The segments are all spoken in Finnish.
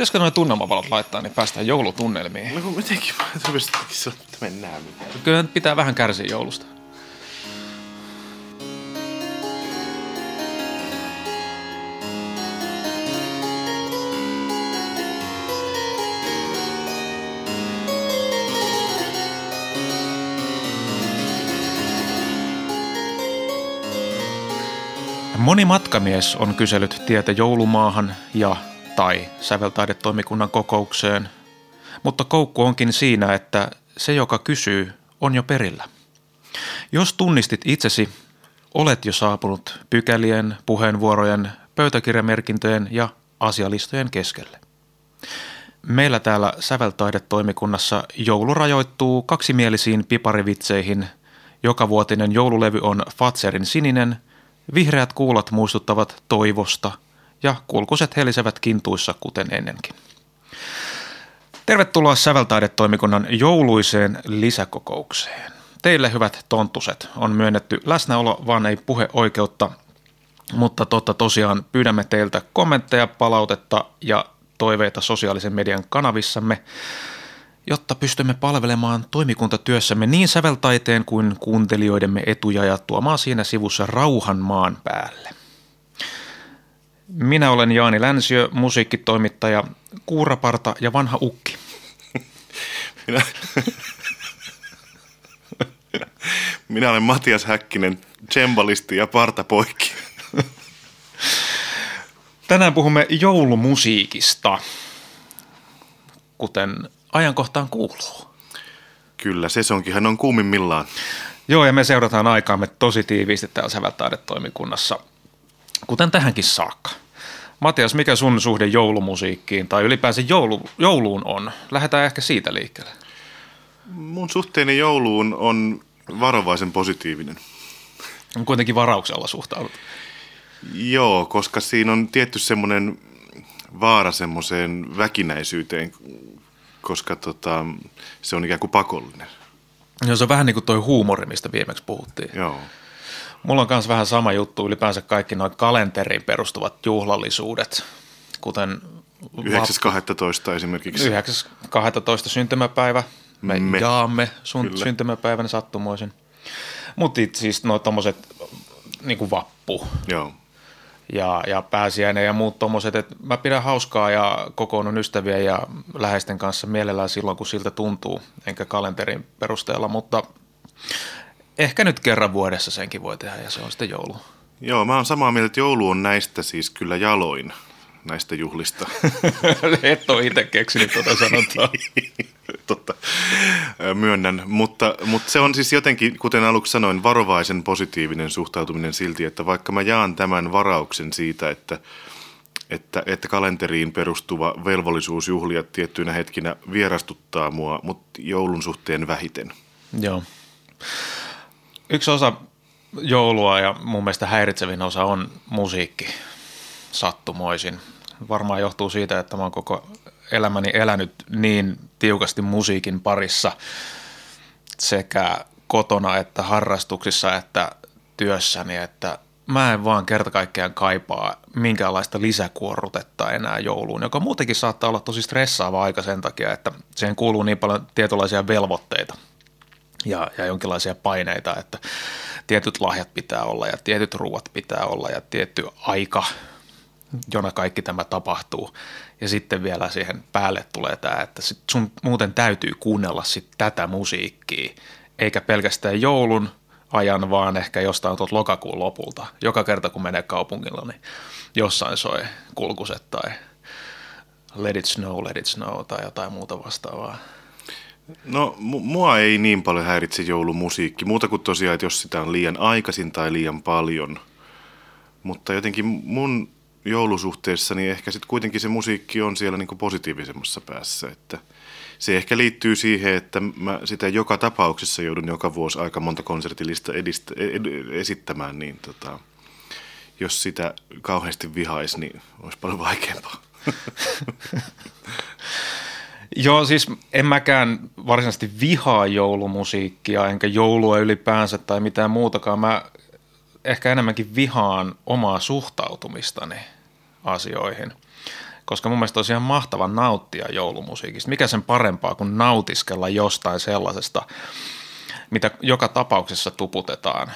Pitäisikö nuo tunnelmavalot laittaa, niin päästään joulutunnelmiin? No kun mitenkin mä rupesinkin sanoa, että mennään. Kyllä pitää vähän kärsiä joulusta. Moni matkamies on kysellyt tietä joulumaahan ja tai Säveltaidetoimikunnan kokoukseen, mutta koukku onkin siinä, että se, joka kysyy, on jo perillä. Jos tunnistit itsesi, olet jo saapunut pykälien, puheenvuorojen, pöytäkirjamerkintöjen ja asialistojen keskelle. Meillä täällä Säveltaidetoimikunnassa joulu rajoittuu kaksimielisiin piparivitseihin. Jokavuotinen joululevy on Fatserin sininen. Vihreät kuulat muistuttavat toivosta ja kulkuset helisevät kintuissa kuten ennenkin. Tervetuloa Säveltaidetoimikunnan jouluiseen lisäkokoukseen. Teille hyvät tonttuset on myönnetty läsnäolo, vaan ei puheoikeutta, mutta totta tosiaan pyydämme teiltä kommentteja, palautetta ja toiveita sosiaalisen median kanavissamme, jotta pystymme palvelemaan toimikuntatyössämme niin säveltaiteen kuin kuuntelijoidemme etuja ja tuomaan siinä sivussa rauhan maan päälle. Minä olen Jaani Länsiö, musiikkitoimittaja, kuuraparta ja vanha ukki. Minä olen Matias Häkkinen, tsembalisti ja partapoikki. Tänään puhumme joulumusiikista, kuten ajankohtaan kuuluu. Kyllä, sesonkihan on kuumimmillaan. Joo, ja me seurataan aikaamme tosi tiiviisti täällä Säveltaidetoimikunnassa, kuten tähänkin saakka. Matias, mikä sun suhde joulumusiikkiin tai ylipäänsä jouluun on? Lähdetään ehkä siitä liikkeelle. Mun suhteeni jouluun on varovaisen positiivinen. On kuitenkin varauksella suhtaudut. Joo, koska siinä on tietty semmoinen vaara semmoiseen väkinäisyyteen, koska se on ikään kuin pakollinen. Joo, se on vähän niin kuin toi huumori, mistä viimeksi puhuttiin. Joo. Mulla on myös vähän sama juttu, ylipäänsä kaikki nuo kalenteriin perustuvat juhlallisuudet, kuten 9.12. esimerkiksi. 9.12. syntymäpäivä. Me jaamme sun kyllä syntymäpäivän sattumoisin. Mutta siis nuo tommoset niin kuin vappu. Joo. Ja pääsiäinen ja muut tommoset, että mä pidän hauskaa ja kokoonnun ystäviä ja läheisten kanssa mielellään silloin, kun siltä tuntuu, enkä kalenterin perusteella, mutta ehkä nyt kerran vuodessa senkin voi tehdä ja se on sitten joulu. Joo, mä oon samaa mieltä, että joulu on näistä siis kyllä jaloin, näistä juhlista. Et ole itse keksinyt tuota sanontaa. Totta, myönnän, mutta se on siis jotenkin, kuten aluksi sanoin, varovaisen positiivinen suhtautuminen silti, että vaikka mä jaan tämän varauksen siitä, että kalenteriin perustuva velvollisuus juhlia tiettyinä hetkinä vierastuttaa mua, mutta joulun suhteen vähiten. Joo. Yksi osa joulua ja mun mielestä häiritsevin osa on musiikki sattumoisin. Varmaan johtuu siitä, että mä oon koko elämäni elänyt niin tiukasti musiikin parissa sekä kotona että harrastuksissa että työssäni, että mä en vaan kerta kaikkiaan kaipaa minkäänlaista lisäkuorrutetta enää jouluun, joka muutenkin saattaa olla tosi stressaava aika sen takia, että siihen kuuluu niin paljon tietynlaisia velvoitteita ja jonkinlaisia paineita, että tietyt lahjat pitää olla ja tietyt ruuat pitää olla ja tietty aika, jona kaikki tämä tapahtuu. Ja sitten vielä siihen päälle tulee tämä, että sit sun muuten täytyy kuunnella sit tätä musiikkia, eikä pelkästään joulun ajan, vaan ehkä jostain tuolta lokakuun lopulta. Joka kerta, kun menee kaupungilla, niin jossain soi kulkuset tai let it snow tai jotain muuta vastaavaa. No, mua ei niin paljon häiritse joulumusiikki, muuta kuin tosiaan, että jos sitä on liian aikaisin tai liian paljon. Mutta jotenkin mun joulusuhteessa, niin ehkä sitten kuitenkin se musiikki on siellä niinku positiivisemmassa päässä. Että se ehkä liittyy siihen, että mä sitä joka tapauksessa joudun joka vuosi aika monta konsertilista esittämään, niin jos sitä kauheasti vihaisi, niin olisi paljon vaikeampaa. Joo, siis en mäkään varsinaisesti vihaa joulumusiikkia, enkä joulua ylipäänsä tai mitään muutakaan. Mä ehkä enemmänkin vihaan omaa suhtautumistani asioihin, koska mun mielestä olisi ihan mahtava nauttia joulumusiikista. Mikä sen parempaa kuin nautiskella jostain sellaisesta, mitä joka tapauksessa tuputetaan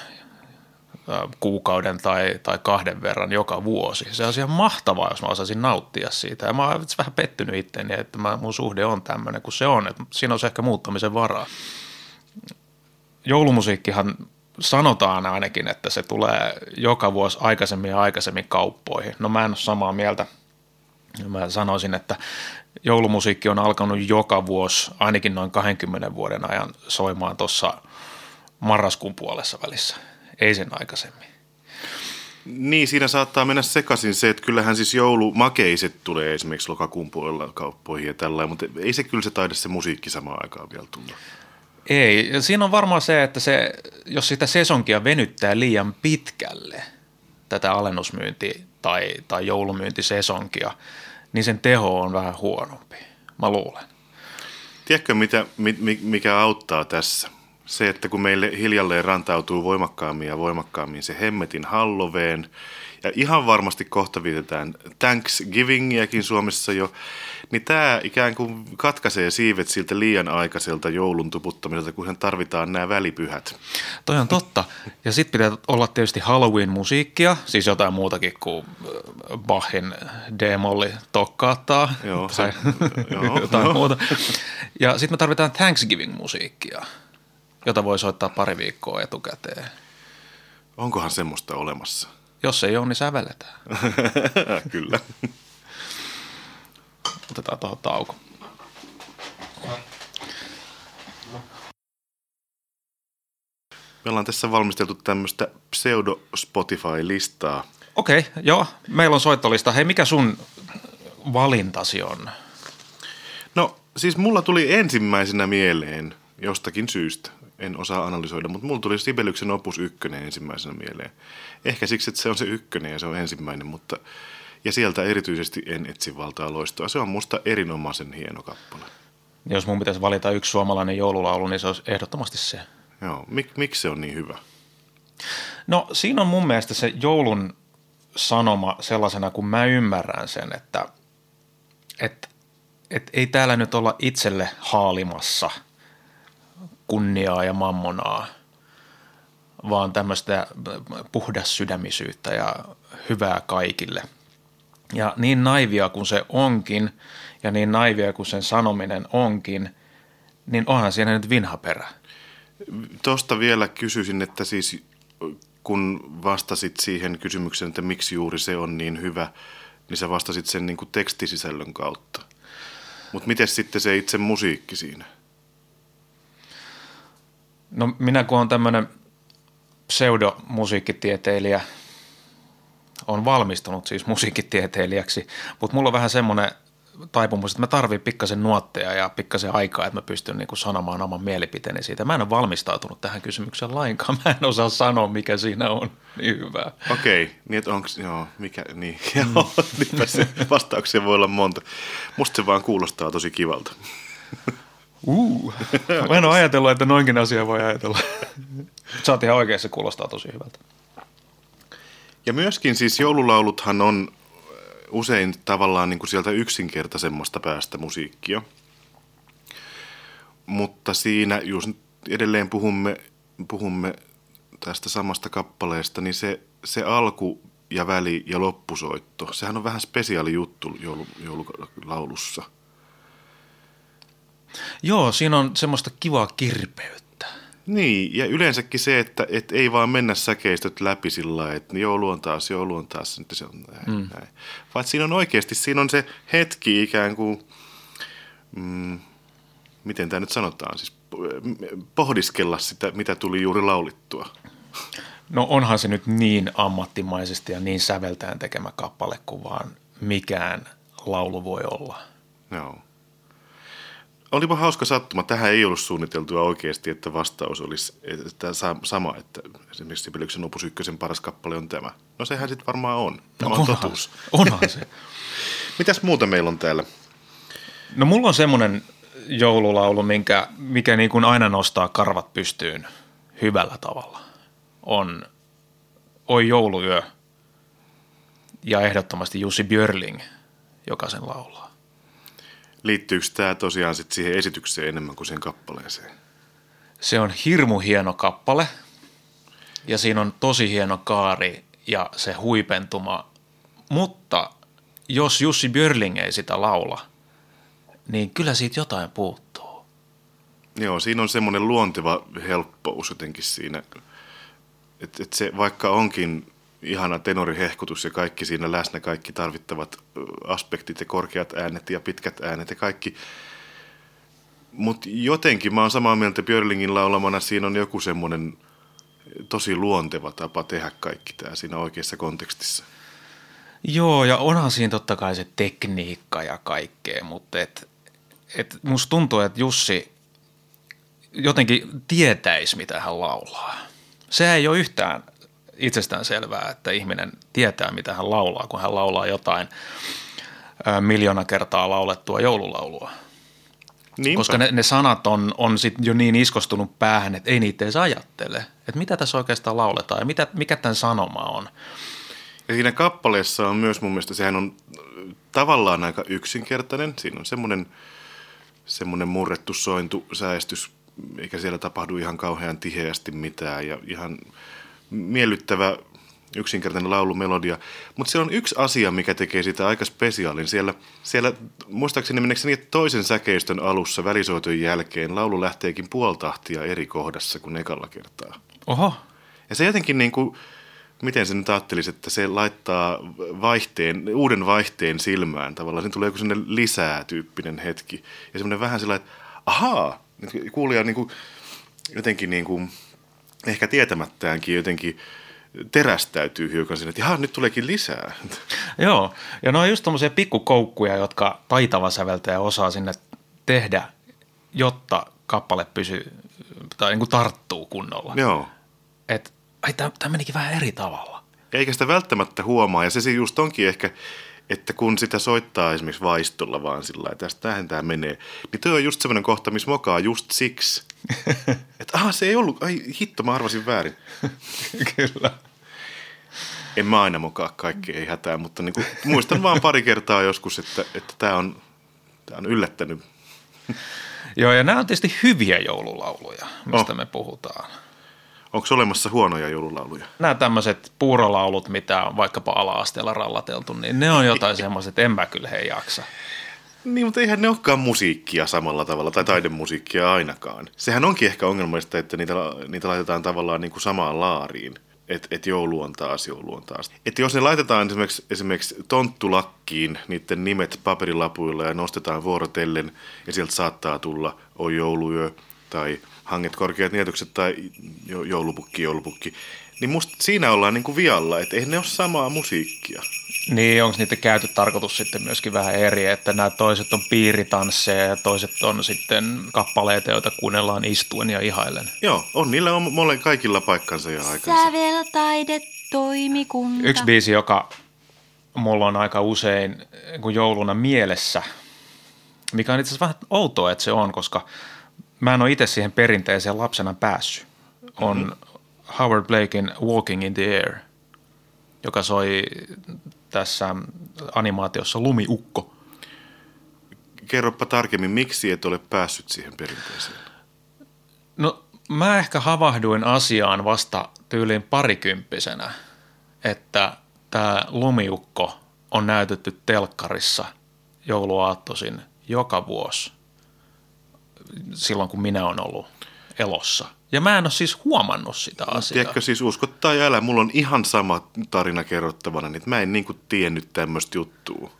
kuukauden tai kahden verran joka vuosi. Se on ihan mahtavaa, jos mä osaisin nauttia siitä. Ja mä oon vähän pettynyt itteeni, että mun suhde on tämmöinen kuin se on. Että siinä on ehkä muuttamisen varaa. Joulumusiikkihan sanotaan ainakin, että se tulee joka vuosi aikaisemmin ja aikaisemmin kauppoihin. No mä en ole samaa mieltä. Mä sanoisin, että joulumusiikki on alkanut joka vuosi ainakin noin 20 vuoden ajan soimaan tuossa marraskuun puolessa välissä. Ei sen aikaisemmin. Niin, siinä saattaa mennä sekaisin se, että kyllähän siis joulumakeiset tulee esimerkiksi lokakuun puolella kauppoihin ja tällainen, mutta ei se kyllä se taida se musiikki samaan aikaan vielä tulla. Ei, siinä on varmaan se, että se, jos sitä sesonkia venyttää liian pitkälle, tätä alennusmyynti tai joulumyyntisesonkia, niin sen teho on vähän huonompi, mä luulen. Tiedätkö, mikä auttaa tässä? Se, että kun meille hiljalleen rantautuu voimakkaammin ja voimakkaammin se hemmetin Halloween, ja ihan varmasti kohta viitetään Thanksgivingiäkin Suomessa jo, niin tämä ikään kuin katkaisee siivet siltä liian aikaiselta joulun tuputtamiselta, kunhan tarvitaan nämä välipyhät. Toi on totta. Ja sitten pitää olla tietysti Halloween-musiikkia, siis jotain muutakin kuin Bachin D-molli tokkaattaa tai jotain muuta. Ja sitten me tarvitaan Thanksgiving-musiikkia, jota voi soittaa pari viikkoa etukäteen. Onkohan semmoista olemassa? Jos ei ole, niin sävelletään. Kyllä. Otetaan tuohon tauko. Me ollaan tässä valmisteltu tämmöistä pseudo-Spotify-listaa. Okei, joo. Meillä on soittolista. Hei, mikä sun valintasi on? No, siis mulla tuli ensimmäisenä mieleen jostakin syystä. En osaa analysoida, mutta mulla tuli Sibeliuksen opus 1 ensimmäisenä mieleen. Ehkä siksi, että se on se 1 ja se on ensimmäinen, mutta ja sieltä erityisesti En etsi valtaa loistoa. Se on musta erinomaisen hieno kappale. Jos mun pitäisi valita yksi suomalainen joululaulu, niin se olisi ehdottomasti se. Joo, miksi se on niin hyvä? No siinä on mun mielestä se joulun sanoma sellaisena, kun mä ymmärrän sen, että ei täällä nyt olla itselle haalimassa kunniaa ja mammonaa, vaan tämmöistä puhdassydämisyyttä ja hyvää kaikille. Ja niin naivia kuin se onkin, ja niin naivia kuin sen sanominen onkin, niin onhan siinä nyt vinhaperä. Tuosta vielä kysyisin, että siis kun vastasit siihen kysymykseen, että miksi juuri se on niin hyvä, niin sä vastasit sen niin kuin tekstisisällön kautta. Mutta miten sitten se itse musiikki siinä? No minä kun olen tämmöinen pseudomusiikkitieteilijä, olen valmistunut siis musiikkitieteilijäksi, mutta mulla on vähän semmoinen taipumus, että mä tarvitsen pikkasen nuotteja ja pikkasen aikaa, että mä pystyn niin kuin sanomaan oman mielipiteeni siitä. Mä en ole valmistautunut tähän kysymykseen lainkaan, mä en osaa sanoa mikä siinä on niin hyvää. Okei, niin että onko, joo, mikä, niin, joo, niinpä se vastauksia voi olla monta. Musta se vaan kuulostaa tosi kivalta. Mä en ole ajatellut, että noinkin asiaa voi ajatella. Sä oot ihan oikeassa, kuulostaa tosi hyvältä. Ja myöskin siis joululauluthan on usein tavallaan niin kuin sieltä yksinkertaisemmasta päästä musiikkia. Mutta siinä, jos nyt edelleen puhumme tästä samasta kappaleesta, niin se alku ja väli ja loppusoitto, sehän on vähän spesiaali juttu joululaulussa. Joo, siinä on semmoista kivaa kirpeyttä. Niin, ja yleensäkin se, että ei vaan mennä säkeistöt läpi sillä lailla, että joulu on taas, nyt se on näin. Vaan siinä on oikeasti, siinä on se hetki ikään kuin, miten tämä nyt sanotaan, siis pohdiskella sitä, mitä tuli juuri laulittua. No onhan se nyt niin ammattimaisesti ja niin säveltäen tekemä kappale kuin vaan mikään laulu voi olla. Joo. Olipa hauska sattuma. Tähän ei ollut suunniteltua oikeasti, että vastaus olisi että sama, että esimerkiksi Sibeliuksen opus 1 paras kappale on tämä. No sehän sitten varmaan on. Tämä on totuus. Onhan se. Mitäs muuta meillä on täällä? No mulla on semmoinen joululaulu, mikä niin kuin aina nostaa karvat pystyyn hyvällä tavalla. On Oi jouluyö ja ehdottomasti Jussi Björling joka sen laulaa. Liittyykö tämä tosiaan sit siihen esitykseen enemmän kuin sen kappaleeseen? Se on hirmu hieno kappale ja siinä on tosi hieno kaari ja se huipentuma, mutta jos Jussi Björling ei sitä laula, niin kyllä siitä jotain puuttuu. Joo, siinä on semmoinen luonteva helppous jotenkin siinä, että se vaikka onkin ihana tenorihehkutus ja kaikki siinä läsnä, kaikki tarvittavat aspektit ja korkeat äänet ja pitkät äänet ja kaikki. Mutta jotenkin mä oon samaa mieltä Björlingin laulamana, siinä on joku semmoinen tosi luonteva tapa tehdä kaikki tämä siinä oikeassa kontekstissa. Joo, ja onhan siinä totta kai se tekniikka ja kaikkea, mutta musta tuntuu, että Jussi jotenkin tietäisi, mitä hän laulaa. Se ei ole yhtään itsestään selvää, että ihminen tietää, mitä hän laulaa, kun hän laulaa jotain miljoona kertaa laulettua joululaulua. Niinpä. Koska ne sanat on sit jo niin iskostunut päähän, että ei niitä edes ajattele, että mitä tässä oikeastaan lauletaan ja mikä tämän sanoma on. Ja siinä kappaleessa on myös mun mielestä, sehän on tavallaan aika yksinkertainen. Siinä on semmoinen murrettu sointu säestys, eikä siellä tapahdu ihan kauhean tiheästi mitään ja ihan miellyttävä yksinkertainen laulumelodia. Mutta siellä on yksi asia, mikä tekee sitä aika spesiaalin. Siellä muistaakseni meneekö se niin, että toisen säkeistön alussa välisoitun jälkeen laulu lähteekin puoltahtia eri kohdassa kuin ekalla kertaa. Oho. Ja se jotenkin niin kuin, miten se nyt ajattelisi, että se laittaa uuden vaihteen silmään tavallaan. Siinä tulee joku sellainen lisää-tyyppinen hetki. Ja semmoinen vähän sellainen, että ahaa, kuulija niin kuin, jotenkin niin kuin, ehkä tietämättäänkin jotenkin terästäytyy hiukan sinne, että jaha, nyt tuleekin lisää. Joo, ja ne on just tommosia pikkukoukkuja, jotka taitava säveltäjä osaa sinne tehdä, jotta kappale pysyy tai niin kuin tarttuu kunnolla. Joo. Että tämä menikin vähän eri tavalla. Eikä sitä välttämättä huomaa, ja se just onkin ehkä, että kun sitä soittaa esimerkiksi vaistolla vaan sillä lailla, että tästähän tämä menee, niin tuo on just semmoinen kohta, missä mokaa just siksi, että se ei ollut, ai hitto, mä arvasin väärin. Kyllä. En mä aina mokaa kaikkea, ei hätää, mutta niin kuin, muistan vaan pari kertaa joskus, että tämä on yllättänyt. Joo, ja nämä on tietysti hyviä joululauluja, mistä me puhutaan. Onko olemassa huonoja joululauluja? Nämä tämmöiset puurolaulut, mitä on vaikkapa ala-asteella rallateltu, niin ne on jotain semmoiset, että en mä kyllä he jaksa. Niin, mutta eihän ne olekaan musiikkia samalla tavalla, tai taidemusiikkia ainakaan. Sehän onkin ehkä ongelmallista, että niitä laitetaan tavallaan niin kuin samaan laariin, että joulu on taas. Että jos ne laitetaan esimerkiksi tonttulakkiin niiden nimet paperilapuilla ja nostetaan vuorotellen, ja sieltä saattaa tulla "Oi jouluyö" tai "Hanget korkeat nietykset" tai joulupukki, niin musta siinä ollaan niin kuin vialla, että eihän ne ole samaa musiikkia. Niin, onko niitä käyty tarkoitus sitten myöskin vähän eri, että nämä toiset on piiritansseja ja toiset on sitten kappaleita, joita kuunnellaan istuen ja ihaillen. Joo, on niillä on kaikilla paikkansa ja aikansa. Säveltaidetoimikunta. Yksi biisi, joka mulla on aika usein jouluna mielessä, mikä on itse asiassa vähän outoa, että se on, koska mä en ole itse siihen perinteeseen lapsena päässyt. On Howard Blaken Walking in the Air, joka soi tässä animaatiossa lumiukko. Kerropa tarkemmin, miksi et ole päässyt siihen perinteeseen? No, mä ehkä havahduin asiaan vasta tyyliin parikymppisenä, että tämä lumiukko on näytetty telkkarissa jouluaattosin joka vuosi silloin, kun minä olen ollut elossa. Ja mä en ole siis huomannut sitä asiaa. Tiedätkö, siis uskot tai älä, mulla on ihan sama tarina kerrottavana, että mä en niin kuin tiennyt tämmöistä juttua.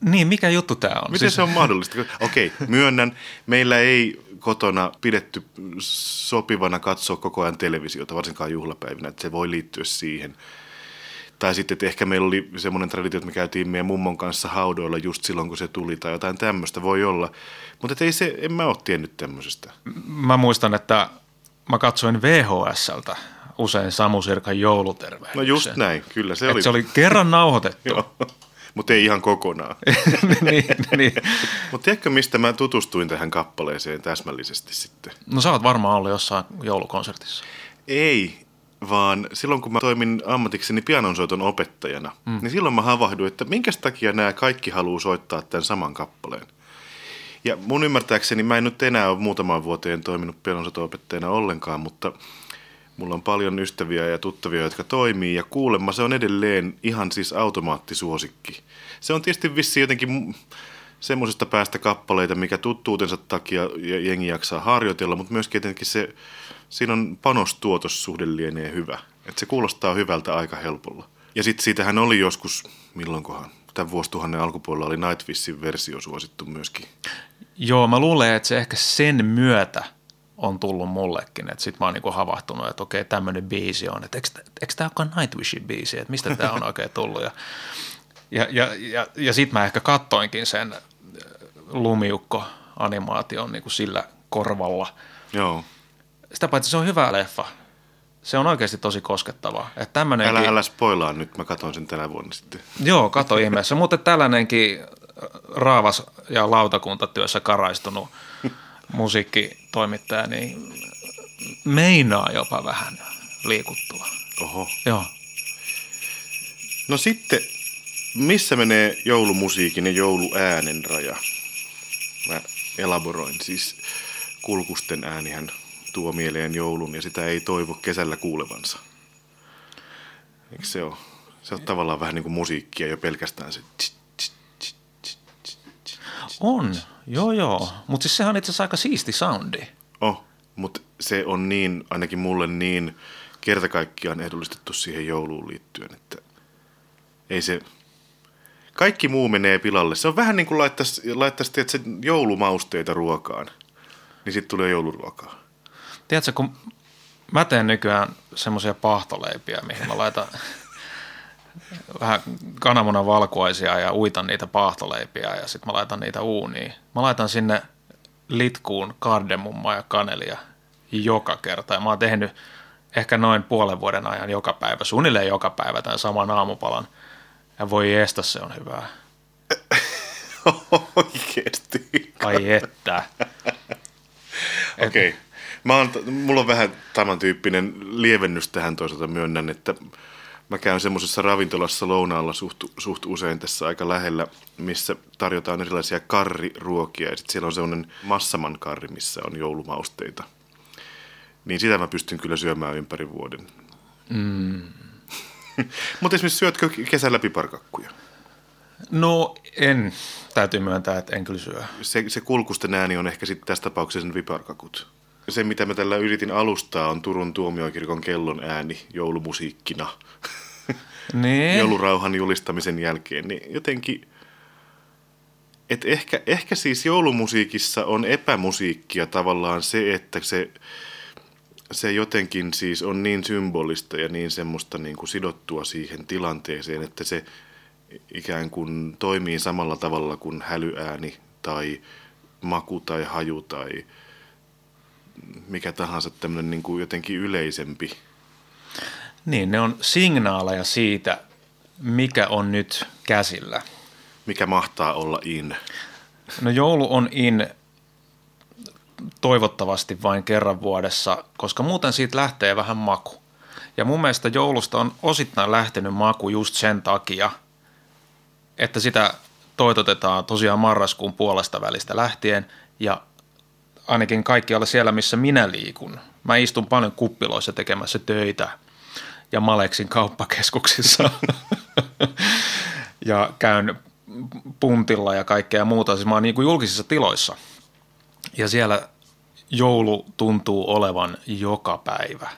Niin, mikä juttu tää on? Miten siis se on mahdollista? Okei, myönnän, meillä ei kotona pidetty sopivana katsoa koko ajan televisiota, varsinkaan juhlapäivinä, että se voi liittyä siihen. Tai sitten, että ehkä meillä oli semmoinen traditio, että me käytiin meidän mummon kanssa haudoilla just silloin, kun se tuli tai jotain tämmöistä voi olla. Mutta en mä ole tiennyt tämmöisestä. Mä muistan, että mä katsoin VHS:ltä usein Samu Sirkan joulutervehdyksen. No just näin, kyllä se oli. Että se oli kerran nauhoitettu. Mutta ei ihan kokonaan. niin. Mutta tiedätkö, mistä mä tutustuin tähän kappaleeseen täsmällisesti sitten? No sä oot varmaan ollut jossain joulukonsertissa. Ei. vaan silloin kun mä toimin ammatikseni pianonsoiton opettajana, niin silloin mä havahduin, että minkäs takia nämä kaikki haluaa soittaa tämän saman kappaleen. Ja mun ymmärtääkseni, mä en nyt enää ole muutamaan vuoteen toiminut pianonsoito-opettajana ollenkaan, mutta mulla on paljon ystäviä ja tuttavia, jotka toimii, ja kuulemma se on edelleen ihan siis automaattisuosikki. Se on tietysti vissi jotenkin semmoisesta päästä kappaleita, mikä tuttuutensa takia jengi jaksaa harjoitella, mutta myöskin jotenkin se, siinä on panostuotossuhde lienee hyvä. Että se kuulostaa hyvältä aika helpolla. Ja sitten siitähän oli joskus, milloinkohan, tämän vuosituhannen alkupuolella oli Nightwishin versio suosittu myöskin. Joo, mä luulen, että se ehkä sen myötä on tullut mullekin, että sit mä oon niinku havahtunut, että okei, tämmönen biisi on, että eikö tää olekaan Nightwishin biisi, että mistä tää on oikein tullut. Ja sit mä ehkä kattoinkin sen lumiukko-animaation niinku sillä korvalla. Joo. Sitä paitsi se on hyvä leffa. Se on oikeasti tosi koskettava. Että tämmönenkin... Älä spoilaa nyt, mä katon sen tänä vuonna sitten. Joo, kato ihmeessä. Mutta tällainenkin raavas ja lautakuntatyössä karaistunut musiikkitoimittaja, niin meinaa jopa vähän liikuttua. Oho. Joo. No sitten, missä menee joulumusiikin ja jouluäänen raja? Mä elaboroin siis kulkusten äänihän tuo mieleen joulun ja sitä ei toivo kesällä kuulevansa. Eikö se ole? Se on tavallaan vähän niin kuin musiikkia jo pelkästään se. On, joo. Mutta siis sehän on itse asiassa aika siisti soundi. Oh, mutta se on niin, ainakin mulle niin kertakaikkiaan ehdollistettu siihen jouluun liittyen, että ei se... Kaikki muu menee pilalle. Se on vähän niin kuin laittaisi että se joulumausteita ruokaan, niin sitten tulee jouluruokaa. Tiedätkö, kun mä teen nykyään semmoisia pahtoleipiä, mihin mä laitan vähän kananmunan valkuaisia ja uitan niitä pahtoleipiä ja sitten mä laitan niitä uuniin. Mä laitan sinne litkuun kardemummaa ja kanelia joka kerta. Ja mä oon tehnyt ehkä noin puolen vuoden ajan joka päivä, suunnilleen joka päivä tämän saman aamupalan. Ja voi estä, se on hyvää. Oikeesti. Ai että. Okei. Okay. Mulla on vähän tämän tyyppinen lievennys tähän toisaalta myönnän, että mä käyn semmoisessa ravintolassa lounaalla suht usein tässä aika lähellä, missä tarjotaan erilaisia karriruokia ja sitten siellä on semmoinen massaman karri, missä on joulumausteita. Niin sitä mä pystyn kyllä syömään ympäri vuoden. Mm. Mutta esimerkiksi syötkö kesällä piparkakkuja? No en. Täytyy myöntää, että en kyllä syö. Se kulkusten ääni on ehkä sitten tässä tapauksessa sen piparkakut. Se, mitä mä tällä yritin alustaa, on Turun tuomiokirkon kellon ääni joulumusiikkina niin. Joulurauhan julistamisen jälkeen. Niin jotenkin, et ehkä siis joulumusiikissa on epämusiikkia tavallaan se, että se jotenkin siis on niin symbolista ja niin semmoista niin kuin sidottua siihen tilanteeseen, että se ikään kuin toimii samalla tavalla kuin hälyääni tai maku tai haju tai... mikä tahansa tämmöinen niin kuin jotenkin yleisempi. Niin, ne on signaaleja siitä, mikä on nyt käsillä. Mikä mahtaa olla in. No joulu on in toivottavasti vain kerran vuodessa, koska muuten siitä lähtee vähän maku. Ja mun mielestä joulusta on osittain lähtenyt maku just sen takia, että sitä toitotetaan tosiaan marraskuun puolesta välistä lähtien ja ainakin kaikkialla siellä, missä minä liikun. Mä istun paljon kuppiloissa tekemässä töitä ja Maleksin kauppakeskuksissa ja käyn puntilla ja kaikkea muuta. Siis mä oon niin kuin julkisissa tiloissa ja siellä joulu tuntuu olevan joka päivä,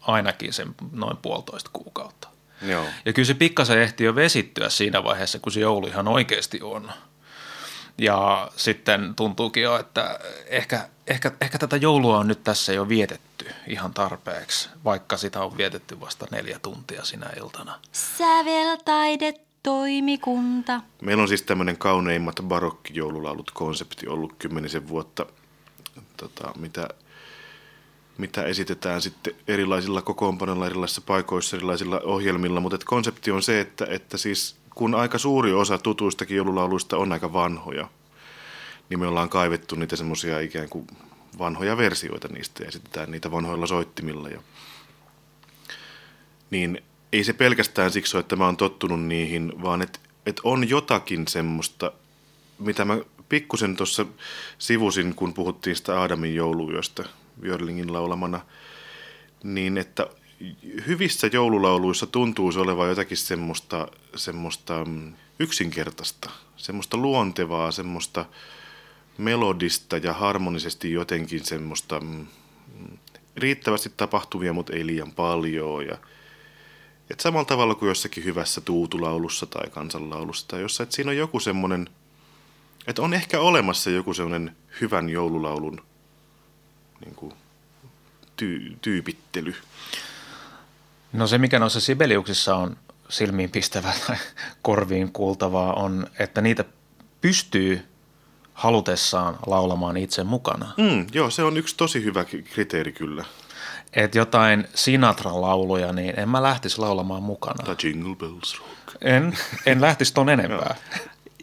ainakin sen noin puolitoista kuukautta. Joo. Ja kyllä se pikkasen ehti jo vesittyä siinä vaiheessa, kun se joulu ihan oikeasti on. Ja sitten tuntuukin jo, että ehkä tätä joulua on nyt tässä jo vietetty ihan tarpeeksi, vaikka sitä on vietetty vasta 4 tuntia sinä iltana. Säveltaidetoimikunta. Meillä on siis tämmöinen kauneimmat barokkijoululaulut konsepti ollut 10 vuotta, mitä esitetään sitten erilaisilla kokoonpanoilla, erilaisissa paikoissa, erilaisilla ohjelmilla, mutta konsepti on se, että siis kun aika suuri osa tutuistakin joululauluista on aika vanhoja, niin me ollaan kaivettu niitä semmoisia ikään kuin vanhoja versioita niistä ja esitetään niitä vanhoilla soittimilla. niin ei se pelkästään siksi, että mä oon tottunut niihin, vaan että on jotakin semmoista, mitä mä pikkusen tuossa sivusin, kun puhuttiin sitä Aadamin jouluyöstä Björlingin laulamana, niin että hyvissä joululauluissa tuntuu se olevan jotakin semmoista yksinkertaista, semmoista luontevaa, semmoista melodista ja harmonisesti jotenkin semmoista riittävästi tapahtuvia, mutta ei liian paljon. Ja, et samalla tavalla kuin jossakin hyvässä tuutulaulussa tai kansanlaulussa tai jossain, että siinä on joku semmoinen, että on ehkä olemassa joku semmoinen hyvän joululaulun niin kuin tyypittely. No se, mikä noissa Sibeliuksissa on silmiin pistävää tai korviin kuultavaa, on, että niitä pystyy halutessaan laulamaan itse mukana. Joo, se on yksi tosi hyvä kriteeri kyllä. Että jotain Sinatra-lauluja, niin en mä lähtisi laulamaan mukana. Tai Jingle Bells Rock. En lähtisi ton enempää.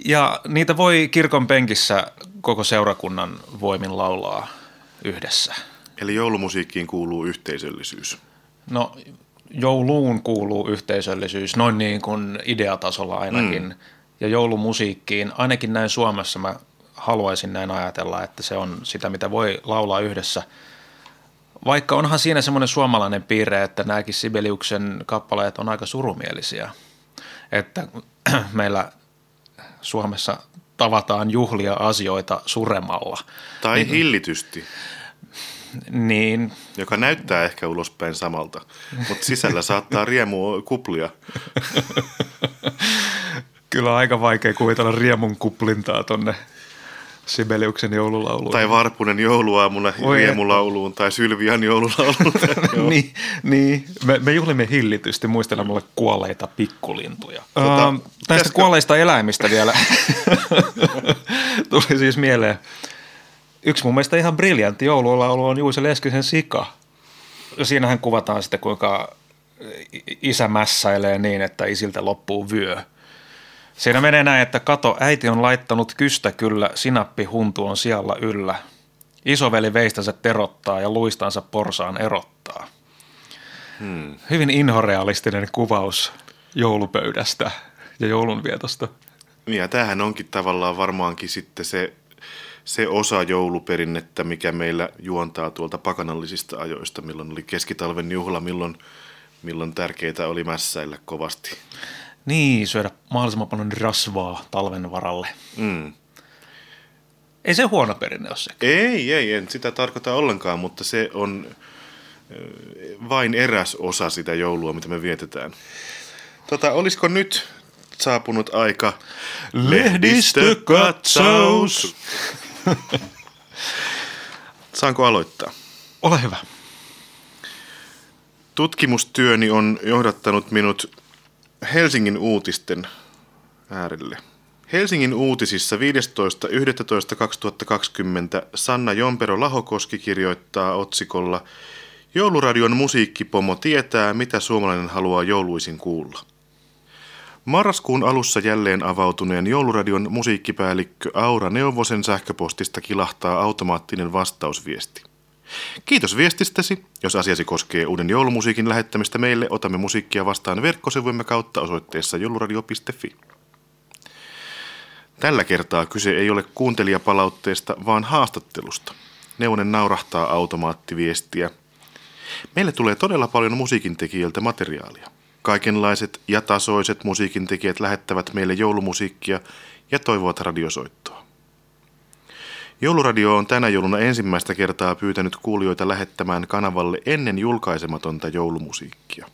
Ja niitä voi kirkon penkissä koko seurakunnan voimin laulaa yhdessä. Eli joulumusiikkiin kuuluu yhteisöllisyys. No jouluun kuuluu yhteisöllisyys, noin niin kuin ideatasolla ainakin. Ja joulumusiikkiin, ainakin näin Suomessa mä haluaisin näin ajatella, että se on sitä, mitä voi laulaa yhdessä. Vaikka onhan siinä semmoinen suomalainen piirre, että nämäkin Sibeliuksen kappaleet on aika surumielisiä. Että meillä Suomessa tavataan juhlia asioita suremalla. Tai niin, hillitysti. Niin. Joka näyttää ehkä ulospäin samalta, mutta sisällä saattaa riemua kuplia. Kyllä aika vaikea kuvitella riemun kuplintaa tonne Sibeliuksen joululauluun. Tai Varpunen jouluaamuna riemulauluun tai Sylvian joululauluun. Niin. Me juhlimme hillitysti muistelemalla kuolleita pikkulintuja. Tästä kuolleista eläimistä vielä tuli siis mieleen. Yksi mun mielestä ihan briljantti joululaulu on Juice Leskisen Sika. Siinähän kuvataan sitä, kuinka isä mässäilee niin, että isiltä loppuu vyö. Siinä menee näin, että kato, äiti on laittanut kystä kyllä, sinappihuntu on siellä yllä. Isoveli veistänsä terottaa ja luistansa porsaan erottaa. Hyvin inhorealistinen kuvaus joulupöydästä ja joulunvietosta. Ja tämähän onkin tavallaan varmaankin sitten se osa jouluperinnettä, mikä meillä juontaa tuolta pakanallisista ajoista, milloin oli keskitalven juhla, milloin tärkeää oli mässäillä kovasti. Niin, syödä mahdollisimman paljon rasvaa talven varalle. Ei se huono perinne ole sekä. Ei, en sitä tarkoita ollenkaan, mutta se on vain eräs osa sitä joulua, mitä me vietetään. Olisiko nyt saapunut aika lehdistökatsaus? Saanko aloittaa? Ole hyvä. Tutkimustyöni on johdattanut minut Helsingin uutisten äärelle. Helsingin uutisissa 15.11.2020 Sanna Jonpero-Lahokoski kirjoittaa otsikolla Jouluradion musiikkipomo tietää, mitä suomalainen haluaa jouluisin kuulla. Marraskuun alussa jälleen avautuneen Jouluradion musiikkipäällikkö Aura Neuvosen sähköpostista kilahtaa automaattinen vastausviesti. Kiitos viestistäsi. Jos asiasi koskee uuden joulumusiikin lähettämistä meille, otamme musiikkia vastaan verkkosivuimme kautta osoitteessa jouluradio.fi. Tällä kertaa kyse ei ole kuuntelijapalautteesta, vaan haastattelusta. Neuvonen naurahtaa automaattiviestiä. Meille tulee todella paljon musiikintekijöiltä materiaalia. Kaikenlaiset ja tasoiset musiikintekijät lähettävät meille joulumusiikkia ja toivovat radiosoittoa. Jouluradio on tänä jouluna ensimmäistä kertaa pyytänyt kuulijoita lähettämään kanavalle ennen julkaisematonta joulumusiikkia.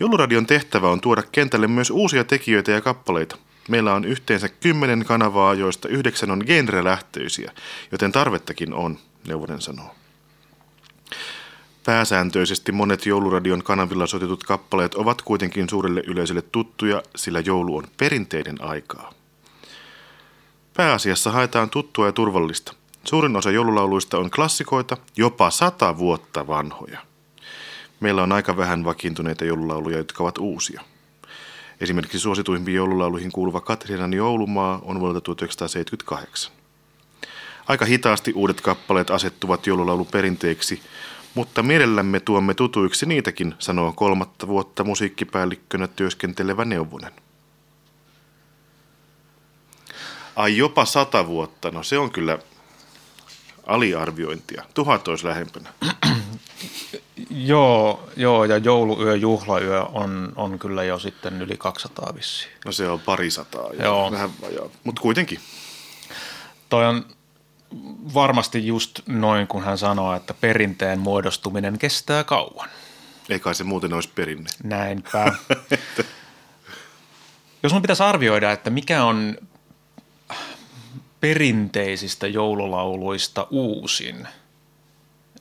Jouluradion tehtävä on tuoda kentälle myös uusia tekijöitä ja kappaleita. Meillä on yhteensä 10 kanavaa, joista 9 on genrelähtöisiä, joten tarvettakin on, Neuvonen sanoo. Pääsääntöisesti monet Jouluradion kanavilla soitetut kappaleet ovat kuitenkin suurelle yleisölle tuttuja, sillä joulu on perinteiden aikaa. Pääasiassa haetaan tuttua ja turvallista. Suurin osa joululauluista on klassikoita, jopa 100 vuotta vanhoja. Meillä on aika vähän vakiintuneita joululauluja, jotka ovat uusia. Esimerkiksi suosituimpiin joululauluihin kuuluva Katri Helenan Joulumaa on vuodelta 1978. Aika hitaasti uudet kappaleet asettuvat joululauluperinteeksi, mutta mielellämme tuomme tutuiksi niitäkin, sanoo 3. vuotta musiikkipäällikkönä työskentelevä Neuvonen. Ai jopa 100 vuotta, no se on kyllä aliarviointia. 1000 olisi lähempänä. Joo, ja jouluyö, juhlayö on kyllä jo sitten yli 200 vissiin. No se on 200. Joo. Vähän vajaa, mutta kuitenkin. Toi on varmasti just noin, kun hän sanoo, että perinteen muodostuminen kestää kauan. Ei kai se muuten olisi perinne. Näinpä. Jos mun pitäisi arvioida, että mikä on perinteisistä joululauluista uusin,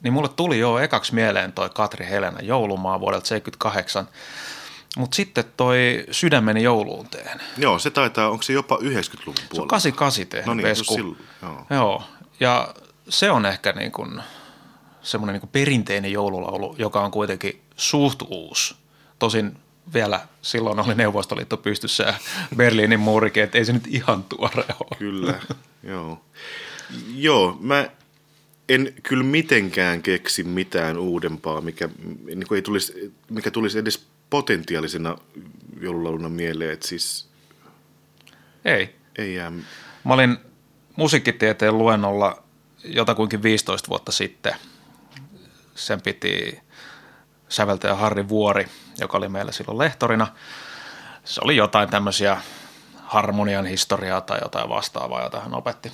niin mulle tuli jo ekaksi mieleen toi Katri Helena Joulumaa vuodelta 1978, mutta sitten toi Sydämeni jouluun teen. Joo, se taitaa, onko se jopa 90-luvun puolella? Se on 88 tehnyt, no niin, Vesku. Joo, ja se on ehkä niin kuin semmoinen niin kuin perinteinen joululaulu, joka on kuitenkin suht uusi. Tosin vielä silloin oli Neuvostoliitto pystyssä ja Berliinin muurikin, että ei se nyt ihan tuore ole. Kyllä, joo. Joo, mä en kyllä mitenkään keksi mitään uudempaa, mikä tulisi edes potentiaalisena joululauluna mieleen, että siis ei jää. Mä olin musiikkitieteen luennolla jotakuinkin 15 vuotta sitten. Sen piti säveltäjä Harri Vuori, joka oli meillä silloin lehtorina. Se oli jotain tämmöisiä harmonian historiaa tai jotain vastaavaa, jota hän opetti.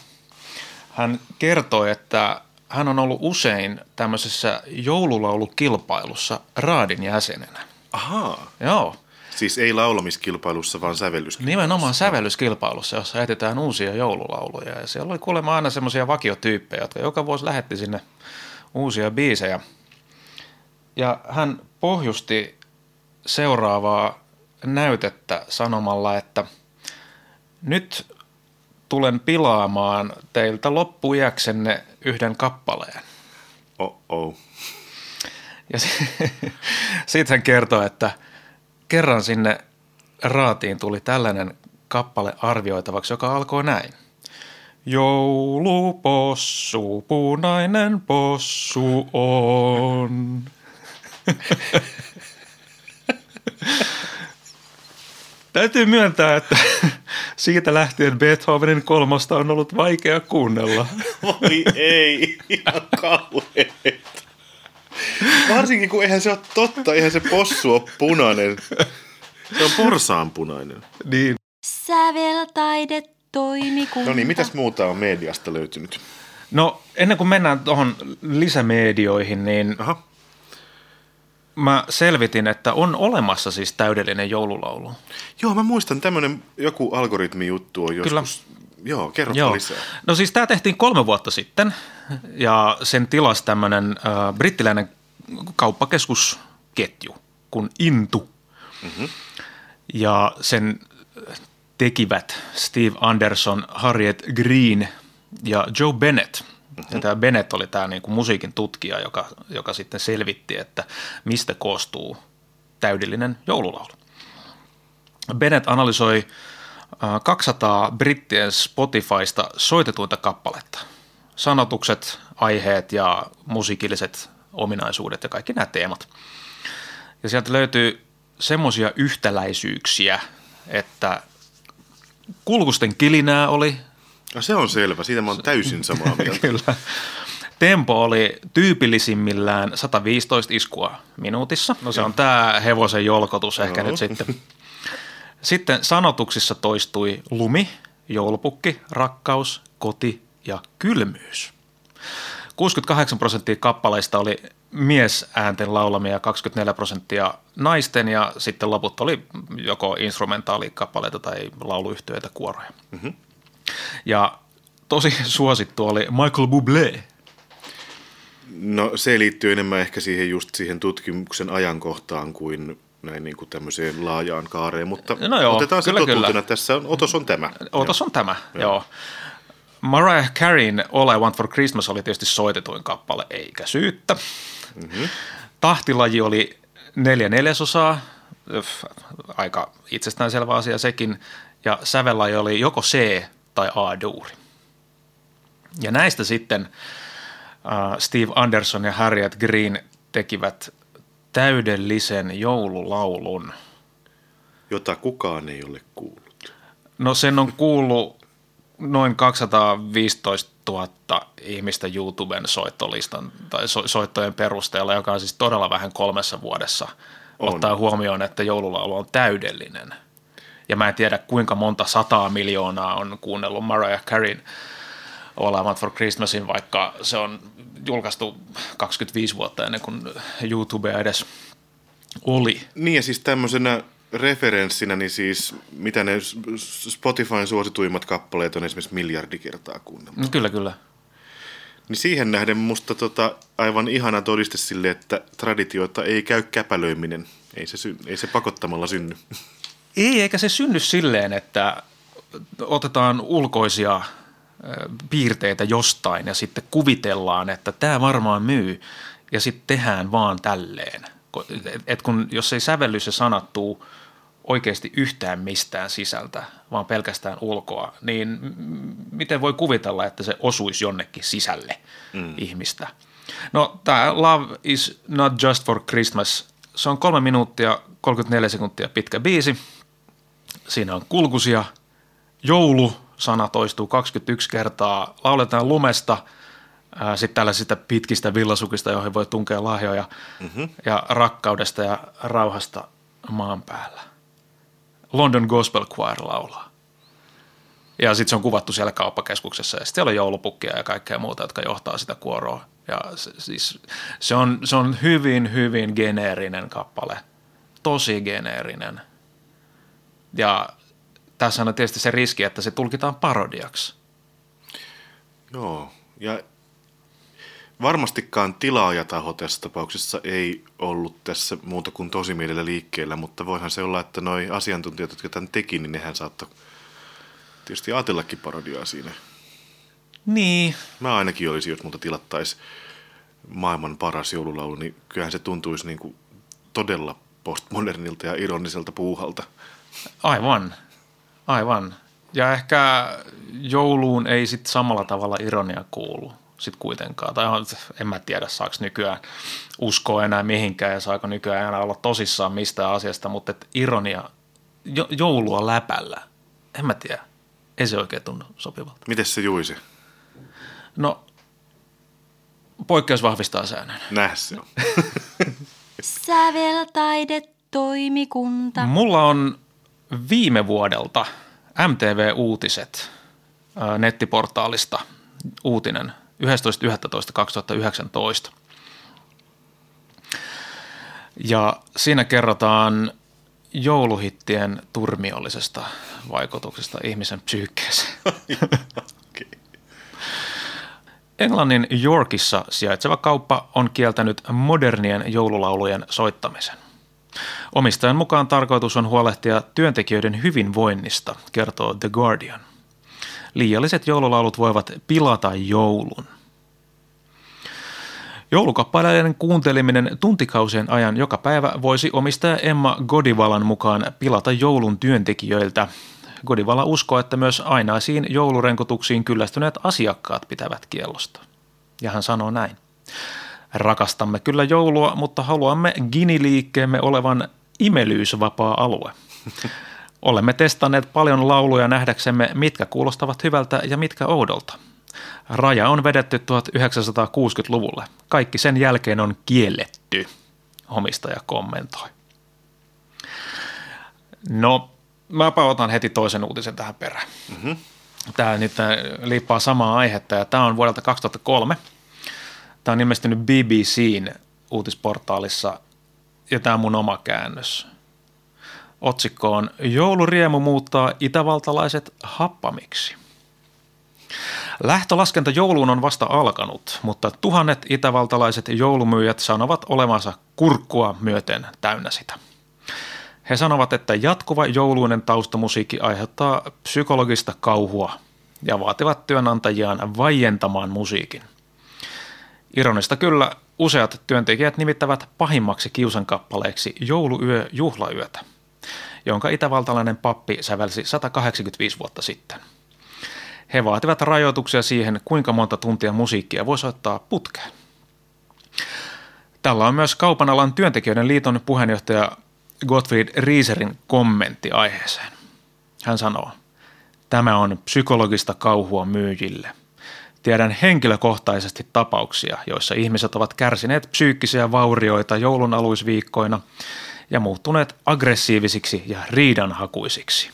Hän kertoi, että hän on ollut usein tämmöisessä joululaulukilpailussa raadin jäsenenä. Ahaa. Joo. Siis ei laulamiskilpailussa, vaan sävellyskilpailussa. Nimenomaan sävellyskilpailussa, jossa etetään uusia joululauluja. Ja siellä oli kuulemma aina semmoisia vakiotyyppejä, jotka joka vuosi lähetti sinne uusia biisejä. Ja hän pohjusti seuraavaa näytettä sanomalla, että nyt tulen pilaamaan teiltä loppuiäksenne yhden kappaleen. Oh-oh. Ja siitä hän kertoo, että kerran sinne raatiin tuli tällainen kappale arvioitavaksi, joka alkoi näin. Joulupossu, punainen possu on. Täytyy myöntää, että siitä lähtien Beethovenin 3. on ollut vaikea kuunnella. Voi ei, ihan kauheeta. Varsinkin kun eihän se ole totta, eihän se possu ole punainen. Se on porsaan punainen. Niin. Säveltaidetoimikunta. No niin, mitäs muuta on mediasta löytynyt? No ennen kuin mennään tuohon lisämedioihin, niin aha. Mä selvitin, että on olemassa siis täydellinen joululaulu. Joo, mä muistan tämmöinen joku algoritmijuttu on joskus. Kyllä. Joo, kerro lisää. No siis tää tehtiin 3 vuotta sitten ja sen tilasi tämmöinen brittiläinen kauppakeskusketju kuin Intu. Mm-hmm. Ja sen tekivät Steve Anderson, Harriet Green ja Joe Bennett. Ja tämä Bennett oli tämä niinku musiikin tutkija, joka sitten selvitti, että mistä koostuu täydellinen joululaulu. Bennett analysoi 200 brittien Spotifysta soitetuinta kappaletta. Sanotukset, aiheet ja musiikilliset ominaisuudet ja kaikki nämä teemat. Ja sieltä löytyy semmoisia yhtäläisyyksiä, että kulkusten kilinää oli. No se on selvä, siitä mä oon täysin samaa mieltä. Kyllä. Tempo oli tyypillisimmillään 115 iskua minuutissa. No se on tää hevosen jolkotus ehkä nyt sitten. Sitten sanotuksissa toistui lumi, joulupukki, rakkaus, koti ja kylmyys. 68% kappaleista oli miesäänten laulamia, 24% naisten ja sitten loput oli joko instrumentaalikappaleita tai lauluyhtyeitä, kuoroja. Mm-hmm. Ja tosi suosittu oli Michael Bublé. No se liittyy enemmän ehkä siihen just siihen tutkimuksen ajankohtaan kuin näin niin kuin tämmöiseen laajaan kaareen, mutta no joo, otetaan se totuutena. Tässä on, otos on tämä. Mariah Careyn All I Want for Christmas oli tietysti soitetuin kappale, eikä syyttä. Mm-hmm. Tahtilaji oli 4/4, aika itsestäänselvä asia sekin. Ja sävellaji oli joko C- tai A-duuri. Ja näistä sitten Steve Anderson ja Harriet Green tekivät täydellisen joululaulun. Jota kukaan ei ole kuullut. No sen on kuullut noin 215 000 ihmistä YouTuben soittolistan tai soittojen perusteella, joka on siis todella vähän 3 vuodessa. On. Ottaa huomioon, että joululaulu on täydellinen. Ja mä en tiedä, kuinka monta 100 miljoonaa on kuunnellut Mariah Careyn All I Want for Christmasin, vaikka se on julkaistu 25 vuotta ennen kuin YouTubea edes oli. Niin ja siis tämmöisenä referenssinä, niin siis mitä ne Spotifyn suosituimmat kappaleet on esimerkiksi miljardi kertaa kuunneltu. No, kyllä, kyllä. Niin siihen nähden musta aivan ihana todiste sille, että traditioita ei käy käpälöiminen. Ei se pakottamalla synny. Ei, eikä se synny silleen, että otetaan ulkoisia piirteitä jostain ja sitten kuvitellaan, että tämä varmaan myy ja sitten tehdään vaan tälleen. Et kun, jos ei sävellys ja sanat tuu oikeasti yhtään mistään sisältä, vaan pelkästään ulkoa, niin miten voi kuvitella, että se osuisi jonnekin sisälle ihmistä? No tämä Love is not just for Christmas, se on 3 minuuttia 34 sekuntia pitkä biisi. Siinä on kulkusia, joulu-sana toistuu 21 kertaa, lauletaan lumesta, sitten tällaisista pitkistä villasukista, joihin voi tunkea lahjoja, ja rakkaudesta ja rauhasta maan päällä. London Gospel Choir laulaa. Ja sitten se on kuvattu siellä kauppakeskuksessa, ja sitten siellä on joulupukkia ja kaikkea muuta, jotka johtaa sitä kuoroa. Ja se on hyvin, hyvin geneerinen kappale. Tosi geneerinen. Ja tässä on tietysti se riski, että se tulkitaan parodiaksi. Joo, ja varmastikaan tilaajataho tässä tapauksessa ei ollut tässä muuta kuin tosi mielellä liikkeellä, mutta voihan se olla, että noi asiantuntijat, jotka tämän teki, niin nehän saattaa tietysti ajatellakin parodiaa siinä. Niin. Mä ainakin olisin, jos multa tilattaisi maailman paras joululaulu, niin kyllähän se tuntuisi niin kuin todella postmodernilta ja ironiselta puuhalta. Aivan, aivan. Ja ehkä jouluun ei sitten samalla tavalla ironia kuulu sitten kuitenkaan. Tai en mä tiedä, saako nykyään uskoa enää mihinkään ja saako nykyään enää olla tosissaan mistään asiasta, mutta ironia, joulua läpällä, en mä tiedä. Ei se oikein tunnu sopivalta. Mites se juisi? No, poikkeus vahvistaa säännön. Nähäs se on. Säveltaidetoimikunta. Mulla on viime vuodelta MTV Uutiset nettiportaalista uutinen 11.11.2019. Ja siinä kerrotaan jouluhittien turmiollisesta vaikutuksesta ihmisen psyykkeeseen. Okay. Englannin Yorkissa sijaitseva kauppa on kieltänyt modernien joululaulujen soittamisen. Omistajan mukaan tarkoitus on huolehtia työntekijöiden hyvinvoinnista, kertoo The Guardian. Liialliset joululaulut voivat pilata joulun. Joulukappaleiden kuunteleminen tuntikausien ajan joka päivä voisi omistaja Emma Godivalan mukaan pilata joulun työntekijöiltä. Godivala uskoo, että myös ainaisiin joulurenkotuksiin kyllästyneet asiakkaat pitävät kiellosta. Ja hän sanoo näin. Rakastamme kyllä joulua, mutta haluamme Gini-liikkeemme olevan imelyysvapaa-alue. Olemme testanneet paljon lauluja nähdäksemme, mitkä kuulostavat hyvältä ja mitkä oudolta. Raja on vedetty 1960-luvulle. Kaikki sen jälkeen on kielletty, omistaja kommentoi. No, mäpä otan heti toisen uutisen tähän perään. Tämä nyt liippaa samaa aihetta ja tämä on vuodelta 2003. Tämä on ilmestynyt BBCn uutisportaalissa ja tämä on mun oma käännös. Otsikko on Jouluriemu muuttaa itävaltalaiset happamiksi. Lähtölaskenta jouluun on vasta alkanut, mutta 1 000 itävaltalaiset joulumyyjät sanovat olevansa kurkkua myöten täynnä sitä. He sanovat, että jatkuva jouluinen taustamusiikki aiheuttaa psykologista kauhua ja vaativat työnantajiaan vaientamaan musiikin. Ironista kyllä, useat työntekijät nimittävät pahimmaksi kiusankappaleeksi jouluyö juhlayötä, jonka itävaltalainen pappi sävelsi 185 vuotta sitten. He vaativat rajoituksia siihen, kuinka monta tuntia musiikkia voi soittaa putkeen. Tällä on myös kaupan alan työntekijöiden liiton puheenjohtaja Gottfried Reiserin kommentti aiheeseen. Hän sanoo, tämä on psykologista kauhua myyjille. Tiedän henkilökohtaisesti tapauksia, joissa ihmiset ovat kärsineet psyykkisiä vaurioita joulun aluisviikkoina ja muuttuneet aggressiivisiksi ja riidanhakuisiksi.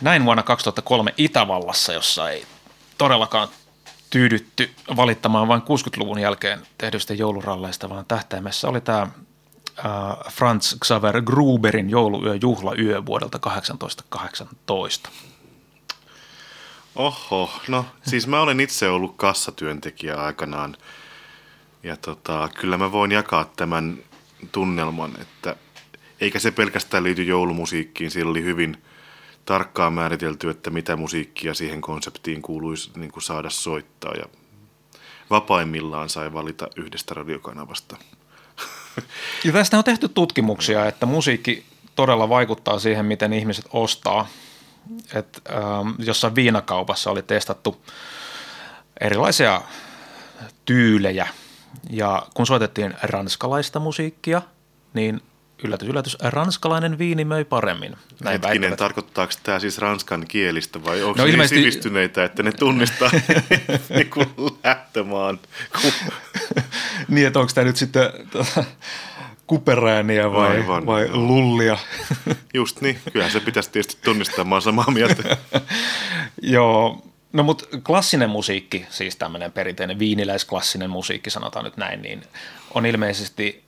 Näin vuonna 2003 Itävallassa, jossa ei todellakaan tyydytty valittamaan vain 60-luvun jälkeen tehdyistä jouluralleista, vaan tähtäimessä oli tämä Franz Xaver Gruberin jouluyö vuodelta 1818. Oho, no siis mä olen itse ollut kassatyöntekijä aikanaan ja kyllä mä voin jakaa tämän tunnelman, että eikä se pelkästään liity joulumusiikkiin, siellä oli hyvin tarkkaan määritelty, että mitä musiikkia siihen konseptiin kuuluisi niin kuin saada soittaa ja vapaimmillaan sai valita yhdestä radiokanavasta. Ja tästä on tehty tutkimuksia, että musiikki todella vaikuttaa siihen, miten ihmiset ostaa. Jossain viinakaupassa oli testattu erilaisia tyylejä ja kun soitettiin ranskalaista musiikkia, niin yllätys, yllätys, ranskalainen viini möi paremmin. Hetkinen, tarkoittaako tämä siis ranskan kielistä vai onko ne ilmeisesti sivistyneitä, että ne tunnistaa lähtömaan? Niin, että onko tämä nyt sitten kuperääniä vai lullia? Just niin, kyllähän se pitäisi tietysti tunnistaa, mä oon samaa mieltä. Joo, no mutta klassinen musiikki, siis tämmöinen perinteinen viiniläisklassinen musiikki, sanotaan nyt näin, niin on ilmeisesti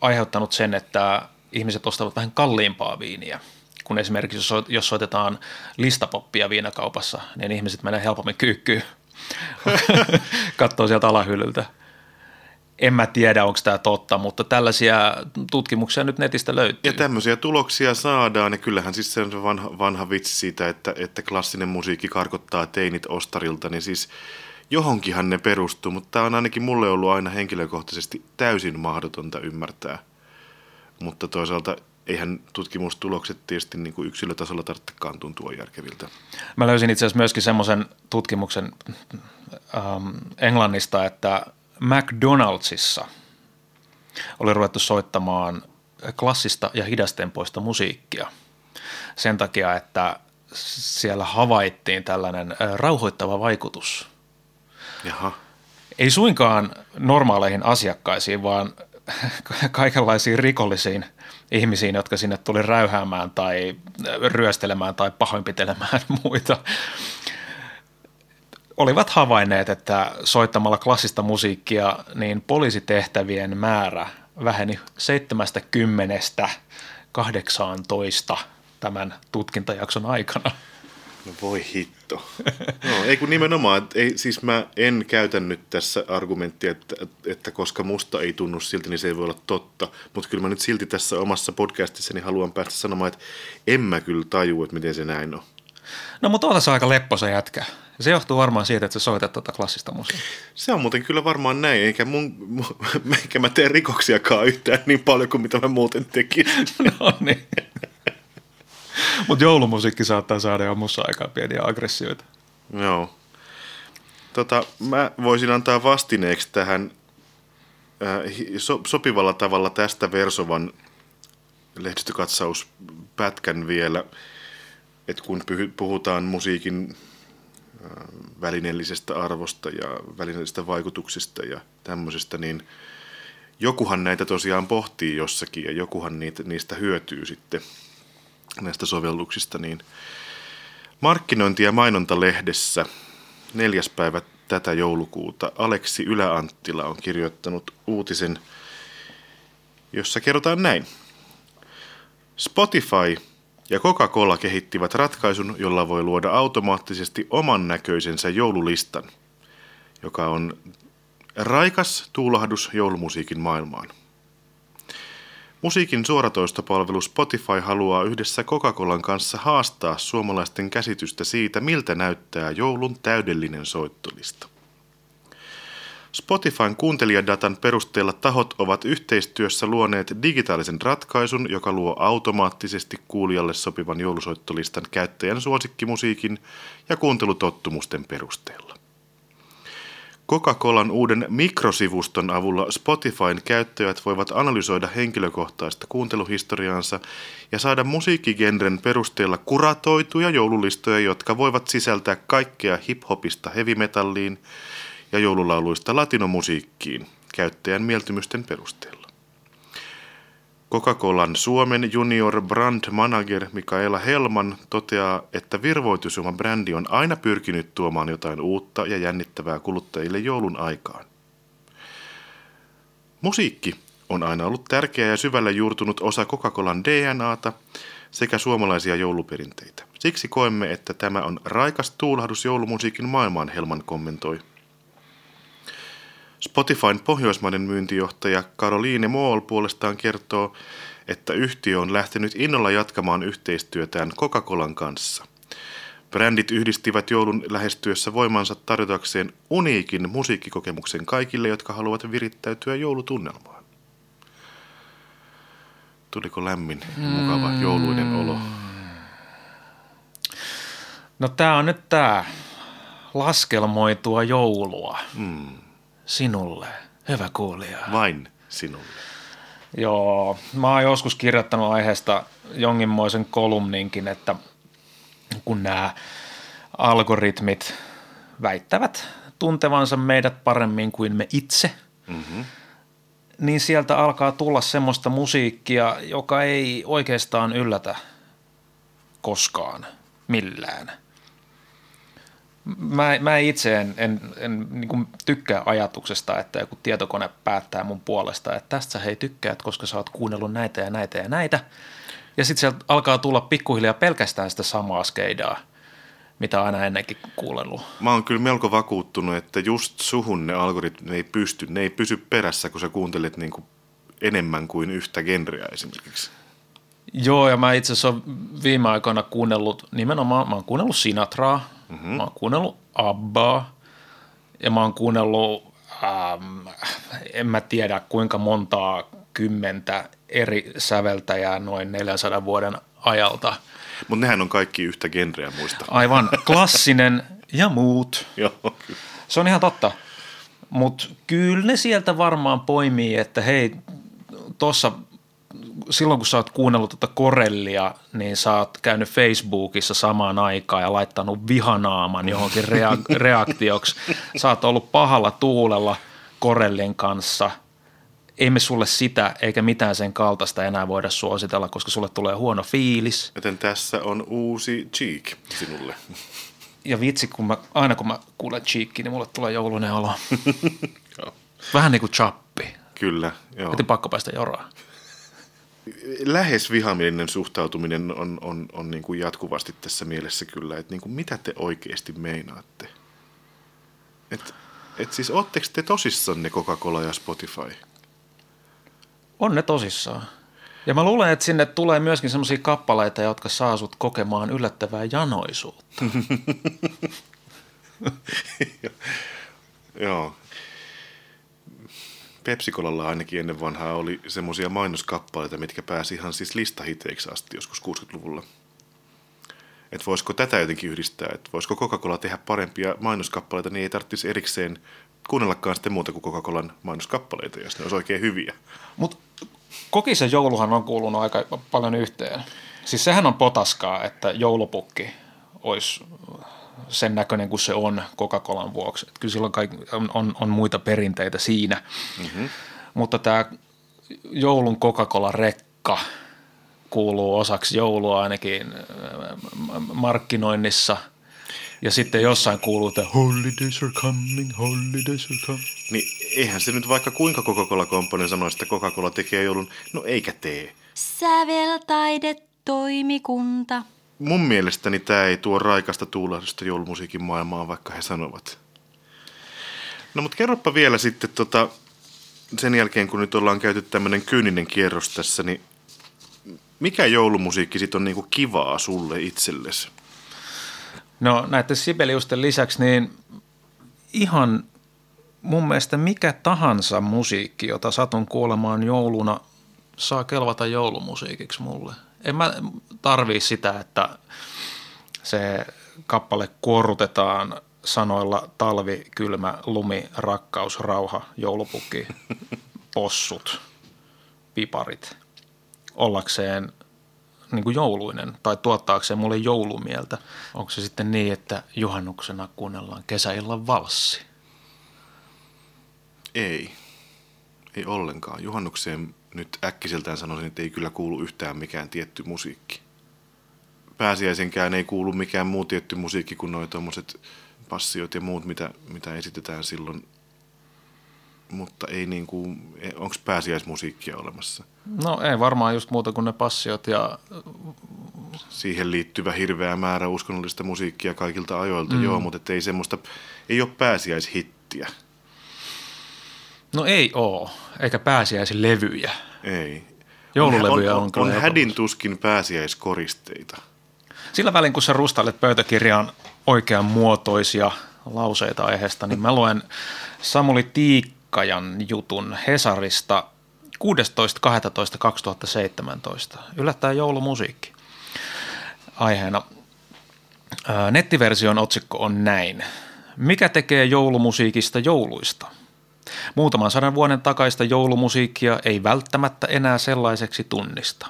aiheuttanut sen, että ihmiset ostavat vähän kalliimpaa viiniä. Kun esimerkiksi jos soitetaan listapoppia viinakaupassa, niin ihmiset menee helpommin kyykkyyn, katsoo sieltä alahyllyltä. En mä tiedä, onko tämä totta, mutta tällaisia tutkimuksia nyt netistä löytyy. Ja tämmöisiä tuloksia saadaan, ja kyllähän siis se on vanha vitsi siitä, että klassinen musiikki karkottaa teinit ostarilta, niin siis johonkinhan ne perustuu, mutta tämä on ainakin mulle ollut aina henkilökohtaisesti täysin mahdotonta ymmärtää. Mutta toisaalta eihän tutkimustulokset tietysti niin kuin yksilötasolla tarvitsekaan tuntua järkeviltä. Mä löysin itse asiassa myöskin semmoisen tutkimuksen Englannista, että McDonaldsissa oli ruvettu soittamaan klassista ja hidastempoista musiikkia sen takia, että siellä havaittiin tällainen rauhoittava vaikutus. Jaha. Ei suinkaan normaaleihin asiakkaisiin, vaan kaikenlaisiin rikollisiin ihmisiin, jotka sinne tuli räyhäämään tai ryöstelemään tai pahoinpitelemään muita. Olivat havainneet, että soittamalla klassista musiikkia niin poliisitehtävien määrä väheni 70-18 tämän tutkintajakson aikana. No voi hitto. No, ei kun nimenomaan, ei, siis mä en käytä nyt tässä argumenttia, että koska musta ei tunnu silti, niin se ei voi olla totta. Mutta kyllä mä nyt silti tässä omassa podcastissani haluan päästä sanomaan, että en mä kyllä tajua, että miten se näin on. No mutta oota se aika lepposa jätkä. Se johtuu varmaan siitä, että sä soitat tuota klassista musiikkia. Se on muuten kyllä varmaan näin, eikä mä tee rikoksiakaan yhtään niin paljon kuin mitä mä muuten tekisin. No niin. Mutta joulumusiikki saattaa saada jo musta aikaan pieniä aggressioita. Joo. Mä voisin antaa vastineeksi tähän sopivalla tavalla tästä Versovan lehdistökatsauspätkän vielä, että kun puhutaan musiikin välineellisestä arvosta ja välineellisistä vaikutuksista ja tämmöisestä, niin jokuhan näitä tosiaan pohtii jossakin ja jokuhan niistä hyötyy sitten näistä sovelluksista. Niin Markkinointi- ja mainonta-lehdessä 4. päivä tätä joulukuuta Aleksi Ylä-Anttila on kirjoittanut uutisen, jossa kerrotaan näin. Spotify ja Coca-Cola kehittivät ratkaisun, jolla voi luoda automaattisesti oman näköisensä joululistan, joka on raikas tuulahdus joulumusiikin maailmaan. Musiikin suoratoistopalvelu Spotify haluaa yhdessä Coca-Colan kanssa haastaa suomalaisten käsitystä siitä, miltä näyttää joulun täydellinen soittolista. Spotifyn kuuntelijadatan perusteella tahot ovat yhteistyössä luoneet digitaalisen ratkaisun, joka luo automaattisesti kuulijalle sopivan joulusoittolistan käyttäjän suosikkimusiikin ja kuuntelutottumusten perusteella. Coca-Colan uuden mikrosivuston avulla Spotifyn käyttäjät voivat analysoida henkilökohtaista kuunteluhistoriaansa ja saada musiikkigenren perusteella kuratoituja joululistoja, jotka voivat sisältää kaikkea hiphopista heavy-metalliin ja joululauluista latinomusiikkiin käyttäjän mieltymysten perusteella. Coca-Colan Suomen junior brand manager Mikaela Helman toteaa, että virvoitusjuoma brändi on aina pyrkinyt tuomaan jotain uutta ja jännittävää kuluttajille joulun aikaan. Musiikki on aina ollut tärkeä ja syvällä juurtunut osa Coca-Colan DNAta sekä suomalaisia jouluperinteitä. Siksi koemme, että tämä on raikas tuulahdus joulumusiikin maailmaan, Helman kommentoi. Spotifyn pohjoismainen myyntijohtaja Karoline Mool puolestaan kertoo, että yhtiö on lähtenyt innolla jatkamaan yhteistyötään Coca-Colan kanssa. Brändit yhdistivät joulun lähestyessä voimansa tarjotakseen uniikin musiikkikokemuksen kaikille, jotka haluavat virittäytyä joulutunnelmaan. Tuliko lämmin ja mukava jouluinen olo? No tää on nyt tää laskelmoitua joulua. Sinulle, hyvä kuulija. Vain sinulle. Joo, mä oon joskus kirjoittanut aiheesta jonkinmoisen kolumninkin, että kun nämä algoritmit väittävät tuntevansa meidät paremmin kuin me itse, niin sieltä alkaa tulla semmoista musiikkia, joka ei oikeastaan yllätä koskaan millään. Mä itse en niin kuin tykkää ajatuksesta, että joku tietokone päättää mun puolesta, että tästä sä hei tykkäät, koska sä oot kuunnellut näitä ja näitä ja näitä. Ja sitten sieltä alkaa tulla pikkuhiljaa pelkästään sitä samaa skeidaa, mitä aina ennenkin kuunnellut. Mä oon kyllä melko vakuuttunut, että just suhun ne algoritmit ne ei pysy perässä, kun sä kuuntelet niin kuin enemmän kuin yhtä genreä esimerkiksi. Joo, ja mä itse asiassa oon viime aikoina kuunnellut, nimenomaan mä oon kuunnellut Sinatraa. Mä oon kuunnellut ABBAa ja mä oon kuunnellut, en mä tiedä kuinka montaa kymmentä eri säveltäjää noin 400 vuoden ajalta. Mutta nehän on kaikki yhtä genreä muista. Aivan, klassinen ja muut. Joo, se on ihan totta, mutta kyllä ne sieltä varmaan poimii, että hei, tuossa silloin kun sä oot kuunnellut tätä Corellia, niin sä oot käynyt Facebookissa samaan aikaan ja laittanut vihanaaman johonkin reaktioksi. Sä oot ollut pahalla tuulella Corellin kanssa. Ei me sulle sitä eikä mitään sen kaltaista enää voida suositella, koska sulle tulee huono fiilis. Joten tässä on uusi Cheek sinulle. Ja vitsi, aina kun mä kuulen Cheekkiä, niin mulle tulee joulunen olo. Vähän niin kuin Chappi. Kyllä, joo. Joten pakko päästä joraan. Lähes vihamielinen suhtautuminen on niin kuin jatkuvasti tässä mielessä kyllä, että niin kuin mitä te oikeasti meinaatte? Et siis ootteko te tosissanne Coca-Cola ja Spotify? On ne tosissaan. Ja mä luulen, että sinne tulee myöskin semmoisia kappaleita, jotka saa sut kokemaan yllättävää janoisuutta. Joo. Pepsikolalla ainakin ennen vanhaa oli semmoisia mainoskappaleita, mitkä pääsi ihan siis listahiteiksi asti joskus 60-luvulla. Että voisiko tätä jotenkin yhdistää, että voisiko Coca-Cola tehdä parempia mainoskappaleita, niin ei tarvitsisi erikseen kuunnellakaan sitten muuta kuin Coca-Colan mainoskappaleita, jos ne olisi oikein hyviä. Mutta kokisen jouluhan on kuulunut aika paljon yhteen. Siis sehän on potaskaa, että joulupukki olisi sen näköinen kuin se on Coca-Colan vuoksi. Että kyllä silloin on muita perinteitä siinä. Mutta tämä joulun Coca-Cola-rekka kuuluu osaksi joulua ainakin markkinoinnissa. Ja sitten jossain kuuluu tämä holidays are coming, holidays are coming. Niin eihän se nyt vaikka kuinka Coca-Cola Company sanoo, että Coca-Cola tekee joulun, no eikä tee. Säveltaidetoimikunta. Mun mielestäni tämä ei tuo raikasta tuulahdusta joulumusiikin maailmaan, vaikka he sanovat. No mutta kerropa vielä sitten sen jälkeen, kun nyt ollaan käyty tämmöinen kyyninen kierros tässä, niin mikä joulumusiikki sitten on niinku kivaa sulle itsellesi? No näiden Sibeliusten lisäksi niin ihan mun mielestä mikä tahansa musiikki, jota satun kuolemaan jouluna, saa kelvata joulumusiikiksi mulle. En mä tarvii sitä, että se kappale kuorrutetaan sanoilla talvi, kylmä, lumi, rakkaus, rauha, joulupukki, possut, piparit, ollakseen niin kuin jouluinen tai tuottaakseen mulle joulumieltä. Onko se sitten niin, että juhannuksena kuunnellaan kesäillan valssi? Ei. Ei ollenkaan. Juhannukseen nyt äkkiseltään sanoisin, että ei kyllä kuulu yhtään mikään tietty musiikki. Pääsiäisenkään ei kuulu mikään muu tietty musiikki kuin noi tommoset passiot ja muut, mitä esitetään silloin. Mutta ei niin kuin, onko pääsiäismusiikkia olemassa? No ei varmaan just muuta kuin ne passiot ja... Siihen liittyvä hirveä määrä uskonnollista musiikkia kaikilta ajoilta, joo, mutta ei semmoista, ei ole pääsiäishittiä. No ei oo, eikä pääsiäislevyjä. Ei. Joululevyjä on kyllä. On hädin tuskin pääsiäiskoristeita. Sillä välin, kun sä rustailet pöytäkirjaan oikean muotoisia lauseita aiheesta, niin mä luen Samuli Tiikkajan jutun Hesarista 16.12.2017. Yllättää joulumusiikki aiheena. Nettiversion otsikko on näin. Mikä tekee joulumusiikista jouluista? Muutaman sadan vuoden takaista joulumusiikkia ei välttämättä enää sellaiseksi tunnista.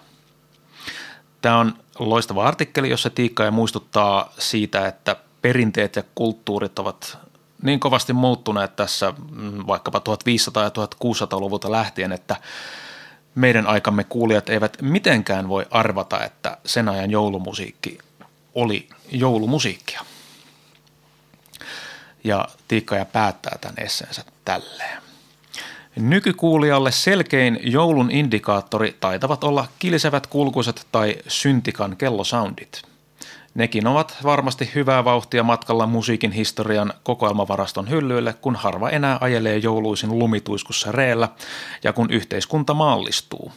Tämä on loistava artikkeli, jossa Tiikkaja muistuttaa siitä, että perinteet ja kulttuurit ovat niin kovasti muuttuneet tässä vaikkapa 1500- ja 1600-luvulta lähtien, että meidän aikamme kuulijat eivät mitenkään voi arvata, että sen ajan joulumusiikki oli joulumusiikkia. Ja Tiikkaja päättää tämän esseensä tälleen. Nykykuulijalle selkein joulun indikaattori taitavat olla kilisevät kulkuset tai syntikan kellosoundit. Nekin ovat varmasti hyvää vauhtia matkalla musiikin historian kokoelmavaraston hyllyille, kun harva enää ajelee jouluisin lumituiskussa reellä ja kun yhteiskunta maallistuu.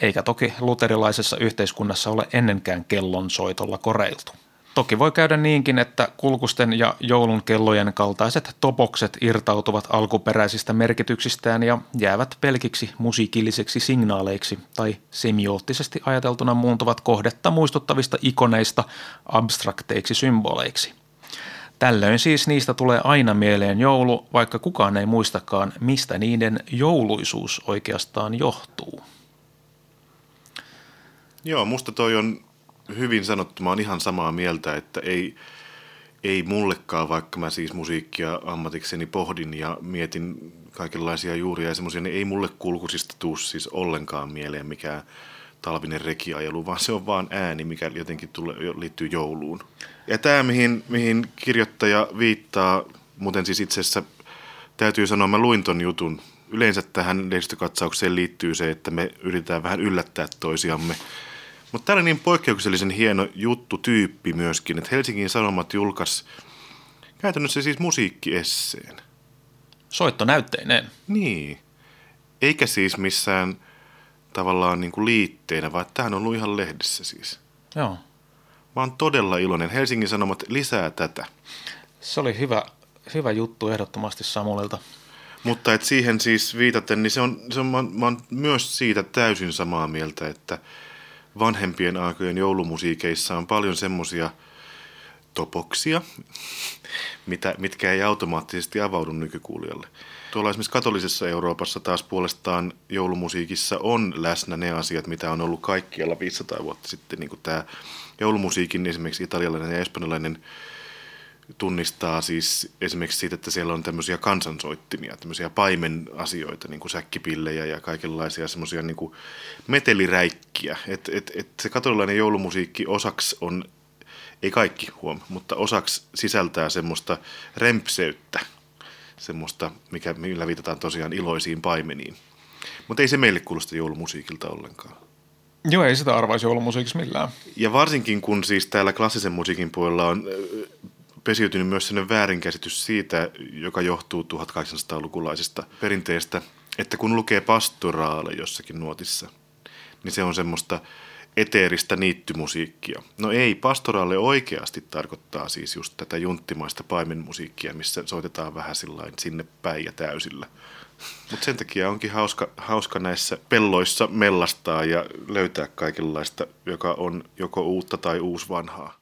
Eikä toki luterilaisessa yhteiskunnassa ole ennenkään kellon soitolla koreiltu. Toki voi käydä niinkin, että kulkusten ja joulun kellojen kaltaiset topokset irtautuvat alkuperäisistä merkityksistään ja jäävät pelkiksi musiikilliseksi signaaleiksi tai semioottisesti ajateltuna muuntuvat kohdetta muistuttavista ikoneista abstrakteiksi symboleiksi. Tällöin siis niistä tulee aina mieleen joulu, vaikka kukaan ei muistakaan, mistä niiden jouluisuus oikeastaan johtuu. Joo, musta toi on... Hyvin sanottu, mä oon ihan samaa mieltä, että ei mullekaan, vaikka mä siis musiikkia ammatikseni pohdin ja mietin kaikenlaisia juuria ja semmoisia, niin ei mulle kulkusista tuu siis ollenkaan mieleen mikään talvinen rekiajelu, vaan se on vaan ääni, mikä jotenkin liittyy jouluun. Ja tämä, mihin kirjoittaja viittaa, muuten siis itse asiassa täytyy sanoa, mä luin ton jutun. Yleensä tähän lehdistökatsaukseen liittyy se, että me yritetään vähän yllättää toisiamme. Mutta tämä oli niin poikkeuksellisen hieno juttutyyppi myöskin, että Helsingin Sanomat julkaisi käytännössä siis musiikkiesseen. Soittonäytteineen. Niin. Eikä siis missään tavallaan niin kuin liitteinä, vaan tämähän on ollut ihan lehdessä siis. Joo. Mä oon todella iloinen. Helsingin Sanomat lisää tätä. Se oli hyvä juttu ehdottomasti Samulilta. Mutta et siihen siis viitaten, niin mä oon myös siitä täysin samaa mieltä, että vanhempien aikojen joulumusiikeissa on paljon semmoisia topoksia, mitkä ei automaattisesti avaudu nykykuulijalle. Tuolla esimerkiksi katolisessa Euroopassa taas puolestaan joulumusiikissa on läsnä ne asiat, mitä on ollut kaikkialla 500 vuotta sitten. Niin kuin tämä joulumusiikin esimerkiksi italialainen ja espanjalainen tunnistaa siis esimerkiksi siitä, että siellä on tämmöisiä kansansoittimia, tämmöisiä paimenasioita, niin kuin säkkipillejä ja kaikenlaisia semmoisia niin kuin meteliräikkiä. Et se katolilainen joulumusiikki osaksi on, ei kaikki huom, mutta osaksi sisältää semmoista rempseyttä, semmoista, millä viitataan tosiaan iloisiin paimeniin. Mutta ei se meille kuulosta joulumusiikilta ollenkaan. Joo, ei sitä arvaisi joulumusiikissa millään. Ja varsinkin kun siis täällä klassisen musiikin puolella on... pesiytynyt myös sellainen väärinkäsitys siitä, joka johtuu 1800-lukulaisesta perinteestä, että kun lukee pastoraale jossakin nuotissa, niin se on semmoista eteeristä niittymusiikkia. No ei, pastoraalle oikeasti tarkoittaa siis just tätä junttimaista paimenmusiikkia, missä soitetaan vähän sillain sinne päin ja täysillä. Mutta sen takia onkin hauska näissä pelloissa mellastaa ja löytää kaikenlaista, joka on joko uutta tai uusvanhaa.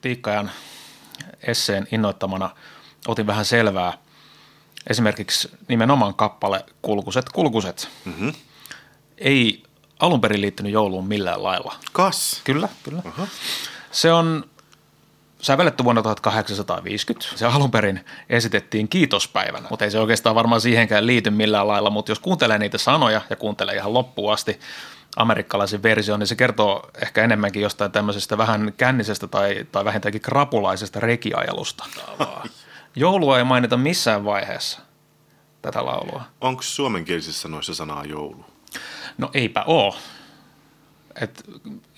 Tiikkajan esseen innoittamana otin vähän selvää. Esimerkiksi nimenomaan kappale Kulkuset, kulkuset. Mm-hmm. Ei alun perin liittynyt jouluun millään lailla. Kas? Kyllä. Aha. Se on sävelletty vuonna 1850. Se alun perin esitettiin kiitospäivänä, mutta ei se oikeastaan varmaan siihenkään liity millään lailla. Mutta jos kuuntelee niitä sanoja ja kuuntelee ihan loppuun asti amerikkalaisen version, niin se kertoo ehkä enemmänkin jostain tämmöisestä vähän kännisestä tai vähintäänkin krapulaisesta rekiajelusta. Joulua ei mainita missään vaiheessa tätä laulua. Onko suomenkielisissä noissa sanaa joulu? No eipä ole. Et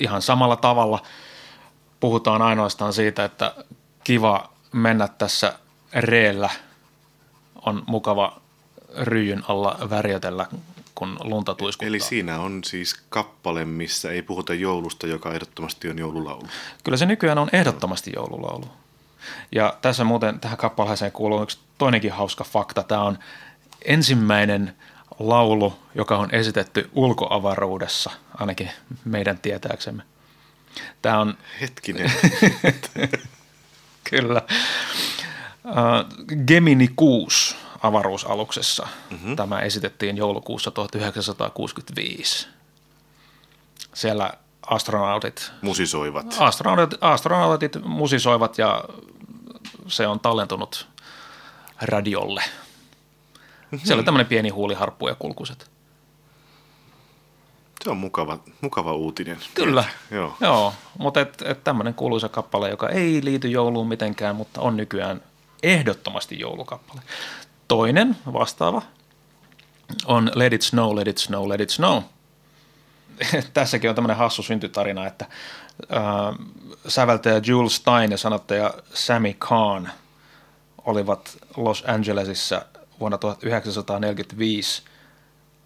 ihan samalla tavalla puhutaan ainoastaan siitä, että kiva mennä tässä reellä, on mukava ryijyn alla värjötellä, kun lunta tuiskuttaa. Eli siinä on siis kappale, missä ei puhuta joulusta, joka ehdottomasti on joululaulu. Kyllä se nykyään on ehdottomasti joululaulu. Ja tässä muuten tähän kappaleeseen kuuluu yksi toinenkin hauska fakta. Tämä on ensimmäinen laulu, joka on esitetty ulkoavaruudessa, ainakin meidän tietääksemme. Tämä on... Hetkinen. Kyllä. Gemini 6 avaruusaluksessa. Mm-hmm. Tämä esitettiin joulukuussa 1965. Siellä astronautit musisoivat ja se on tallentunut radiolle. Mm-hmm. Siellä oli tämmöinen pieni huuliharppu ja kulkuset. Se on mukava uutinen. Kyllä, Joo. Mutta tämmöinen kuuluisa kappale, joka ei liity jouluun mitenkään, mutta on nykyään ehdottomasti joulukappale. Toinen vastaava on Let It Snow, Let It Snow, Let It Snow. Tässäkin on tämmöinen hassu syntytarina, että säveltäjä Jules Styne ja sanottaja Sammy Cahn olivat Los Angelesissa vuonna 1945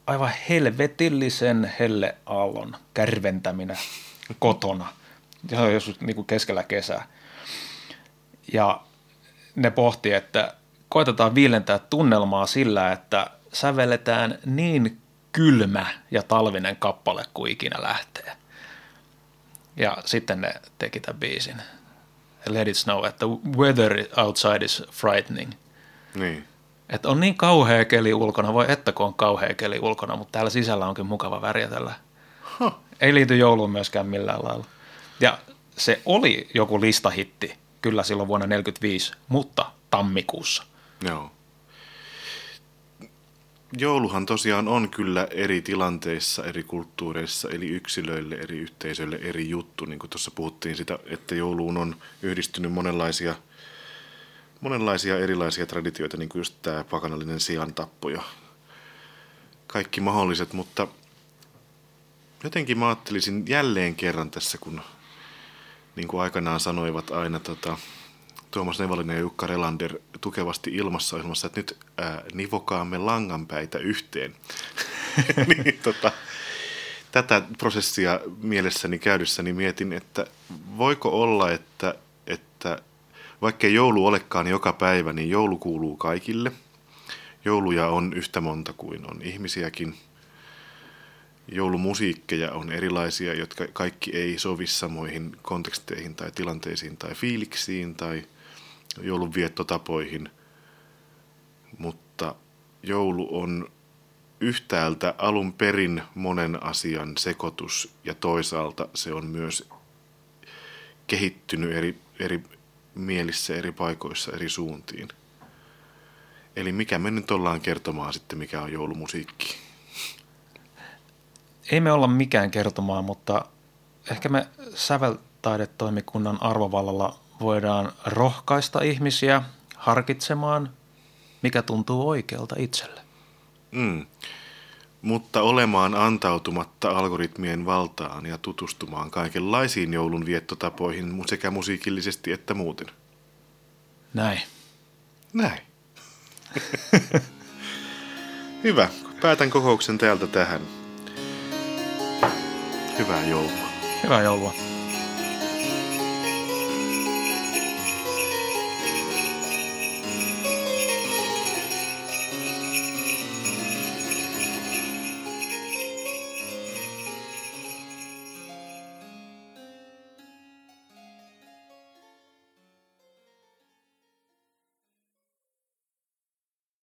aivan helvetillisen helleaallon kärventäminä kotona, ihan joskus niin kuin keskellä kesää. Ja ne pohti, että koitetaan viilentää tunnelmaa sillä, että sävelletään niin kylmä ja talvinen kappale kuin ikinä lähtee. Ja sitten ne teki tämän biisin. Let it snow, että weather outside is frightening. Niin. Että on niin kauhea keli ulkona, voi että kun on kauhea keli ulkona, mutta täällä sisällä onkin mukava värjätellä. Huh. Ei liity jouluun myöskään millään lailla. Ja se oli joku listahitti kyllä silloin vuonna 1945, mutta tammikuussa. Joo. Jouluhan tosiaan on kyllä eri tilanteissa, eri kulttuureissa, eli yksilöille, eri yhteisöille eri juttu. Niin kuin tuossa puhuttiin sitä, että jouluun on yhdistynyt monenlaisia erilaisia traditioita, niin kuin just tämä pakanallinen siantappo ja kaikki mahdolliset, mutta jotenkin mä ajattelisin jälleen kerran tässä, kun niin kuin aikanaan sanoivat aina Tuomas Nevalinen ja Jukka Relander tukevasti ilmassa, että nyt nivokaamme langanpäitä yhteen. Niin, tätä prosessia mielessäni käydessäni mietin, että voiko olla, että vaikkei joulu olekaan joka päivä, niin joulu kuuluu kaikille. Jouluja on yhtä monta kuin on ihmisiäkin. Joulumusiikkeja on erilaisia, jotka kaikki ei sovi samoihin konteksteihin tai tilanteisiin tai fiiliksiin tai joulunviettotapoihin, mutta joulu on yhtäältä alun perin monen asian sekoitus ja toisaalta se on myös kehittynyt eri mielissä, eri paikoissa, eri suuntiin. Eli mikä me nyt ollaan kertomaan sitten, mikä on joulumusiikki? Ei me olla mikään kertomaan, mutta ehkä me Säveltaidetoimikunnan arvovallalla voidaan rohkaista ihmisiä harkitsemaan, mikä tuntuu oikealta itselle. Mm. Mutta olemaan antautumatta algoritmien valtaan ja tutustumaan kaikenlaisiin joulun viettotapoihin sekä musiikillisesti että muuten. Näin. Hyvä, päätän kokouksen täältä tähän. Hyvää joulua. Hyvää joulua.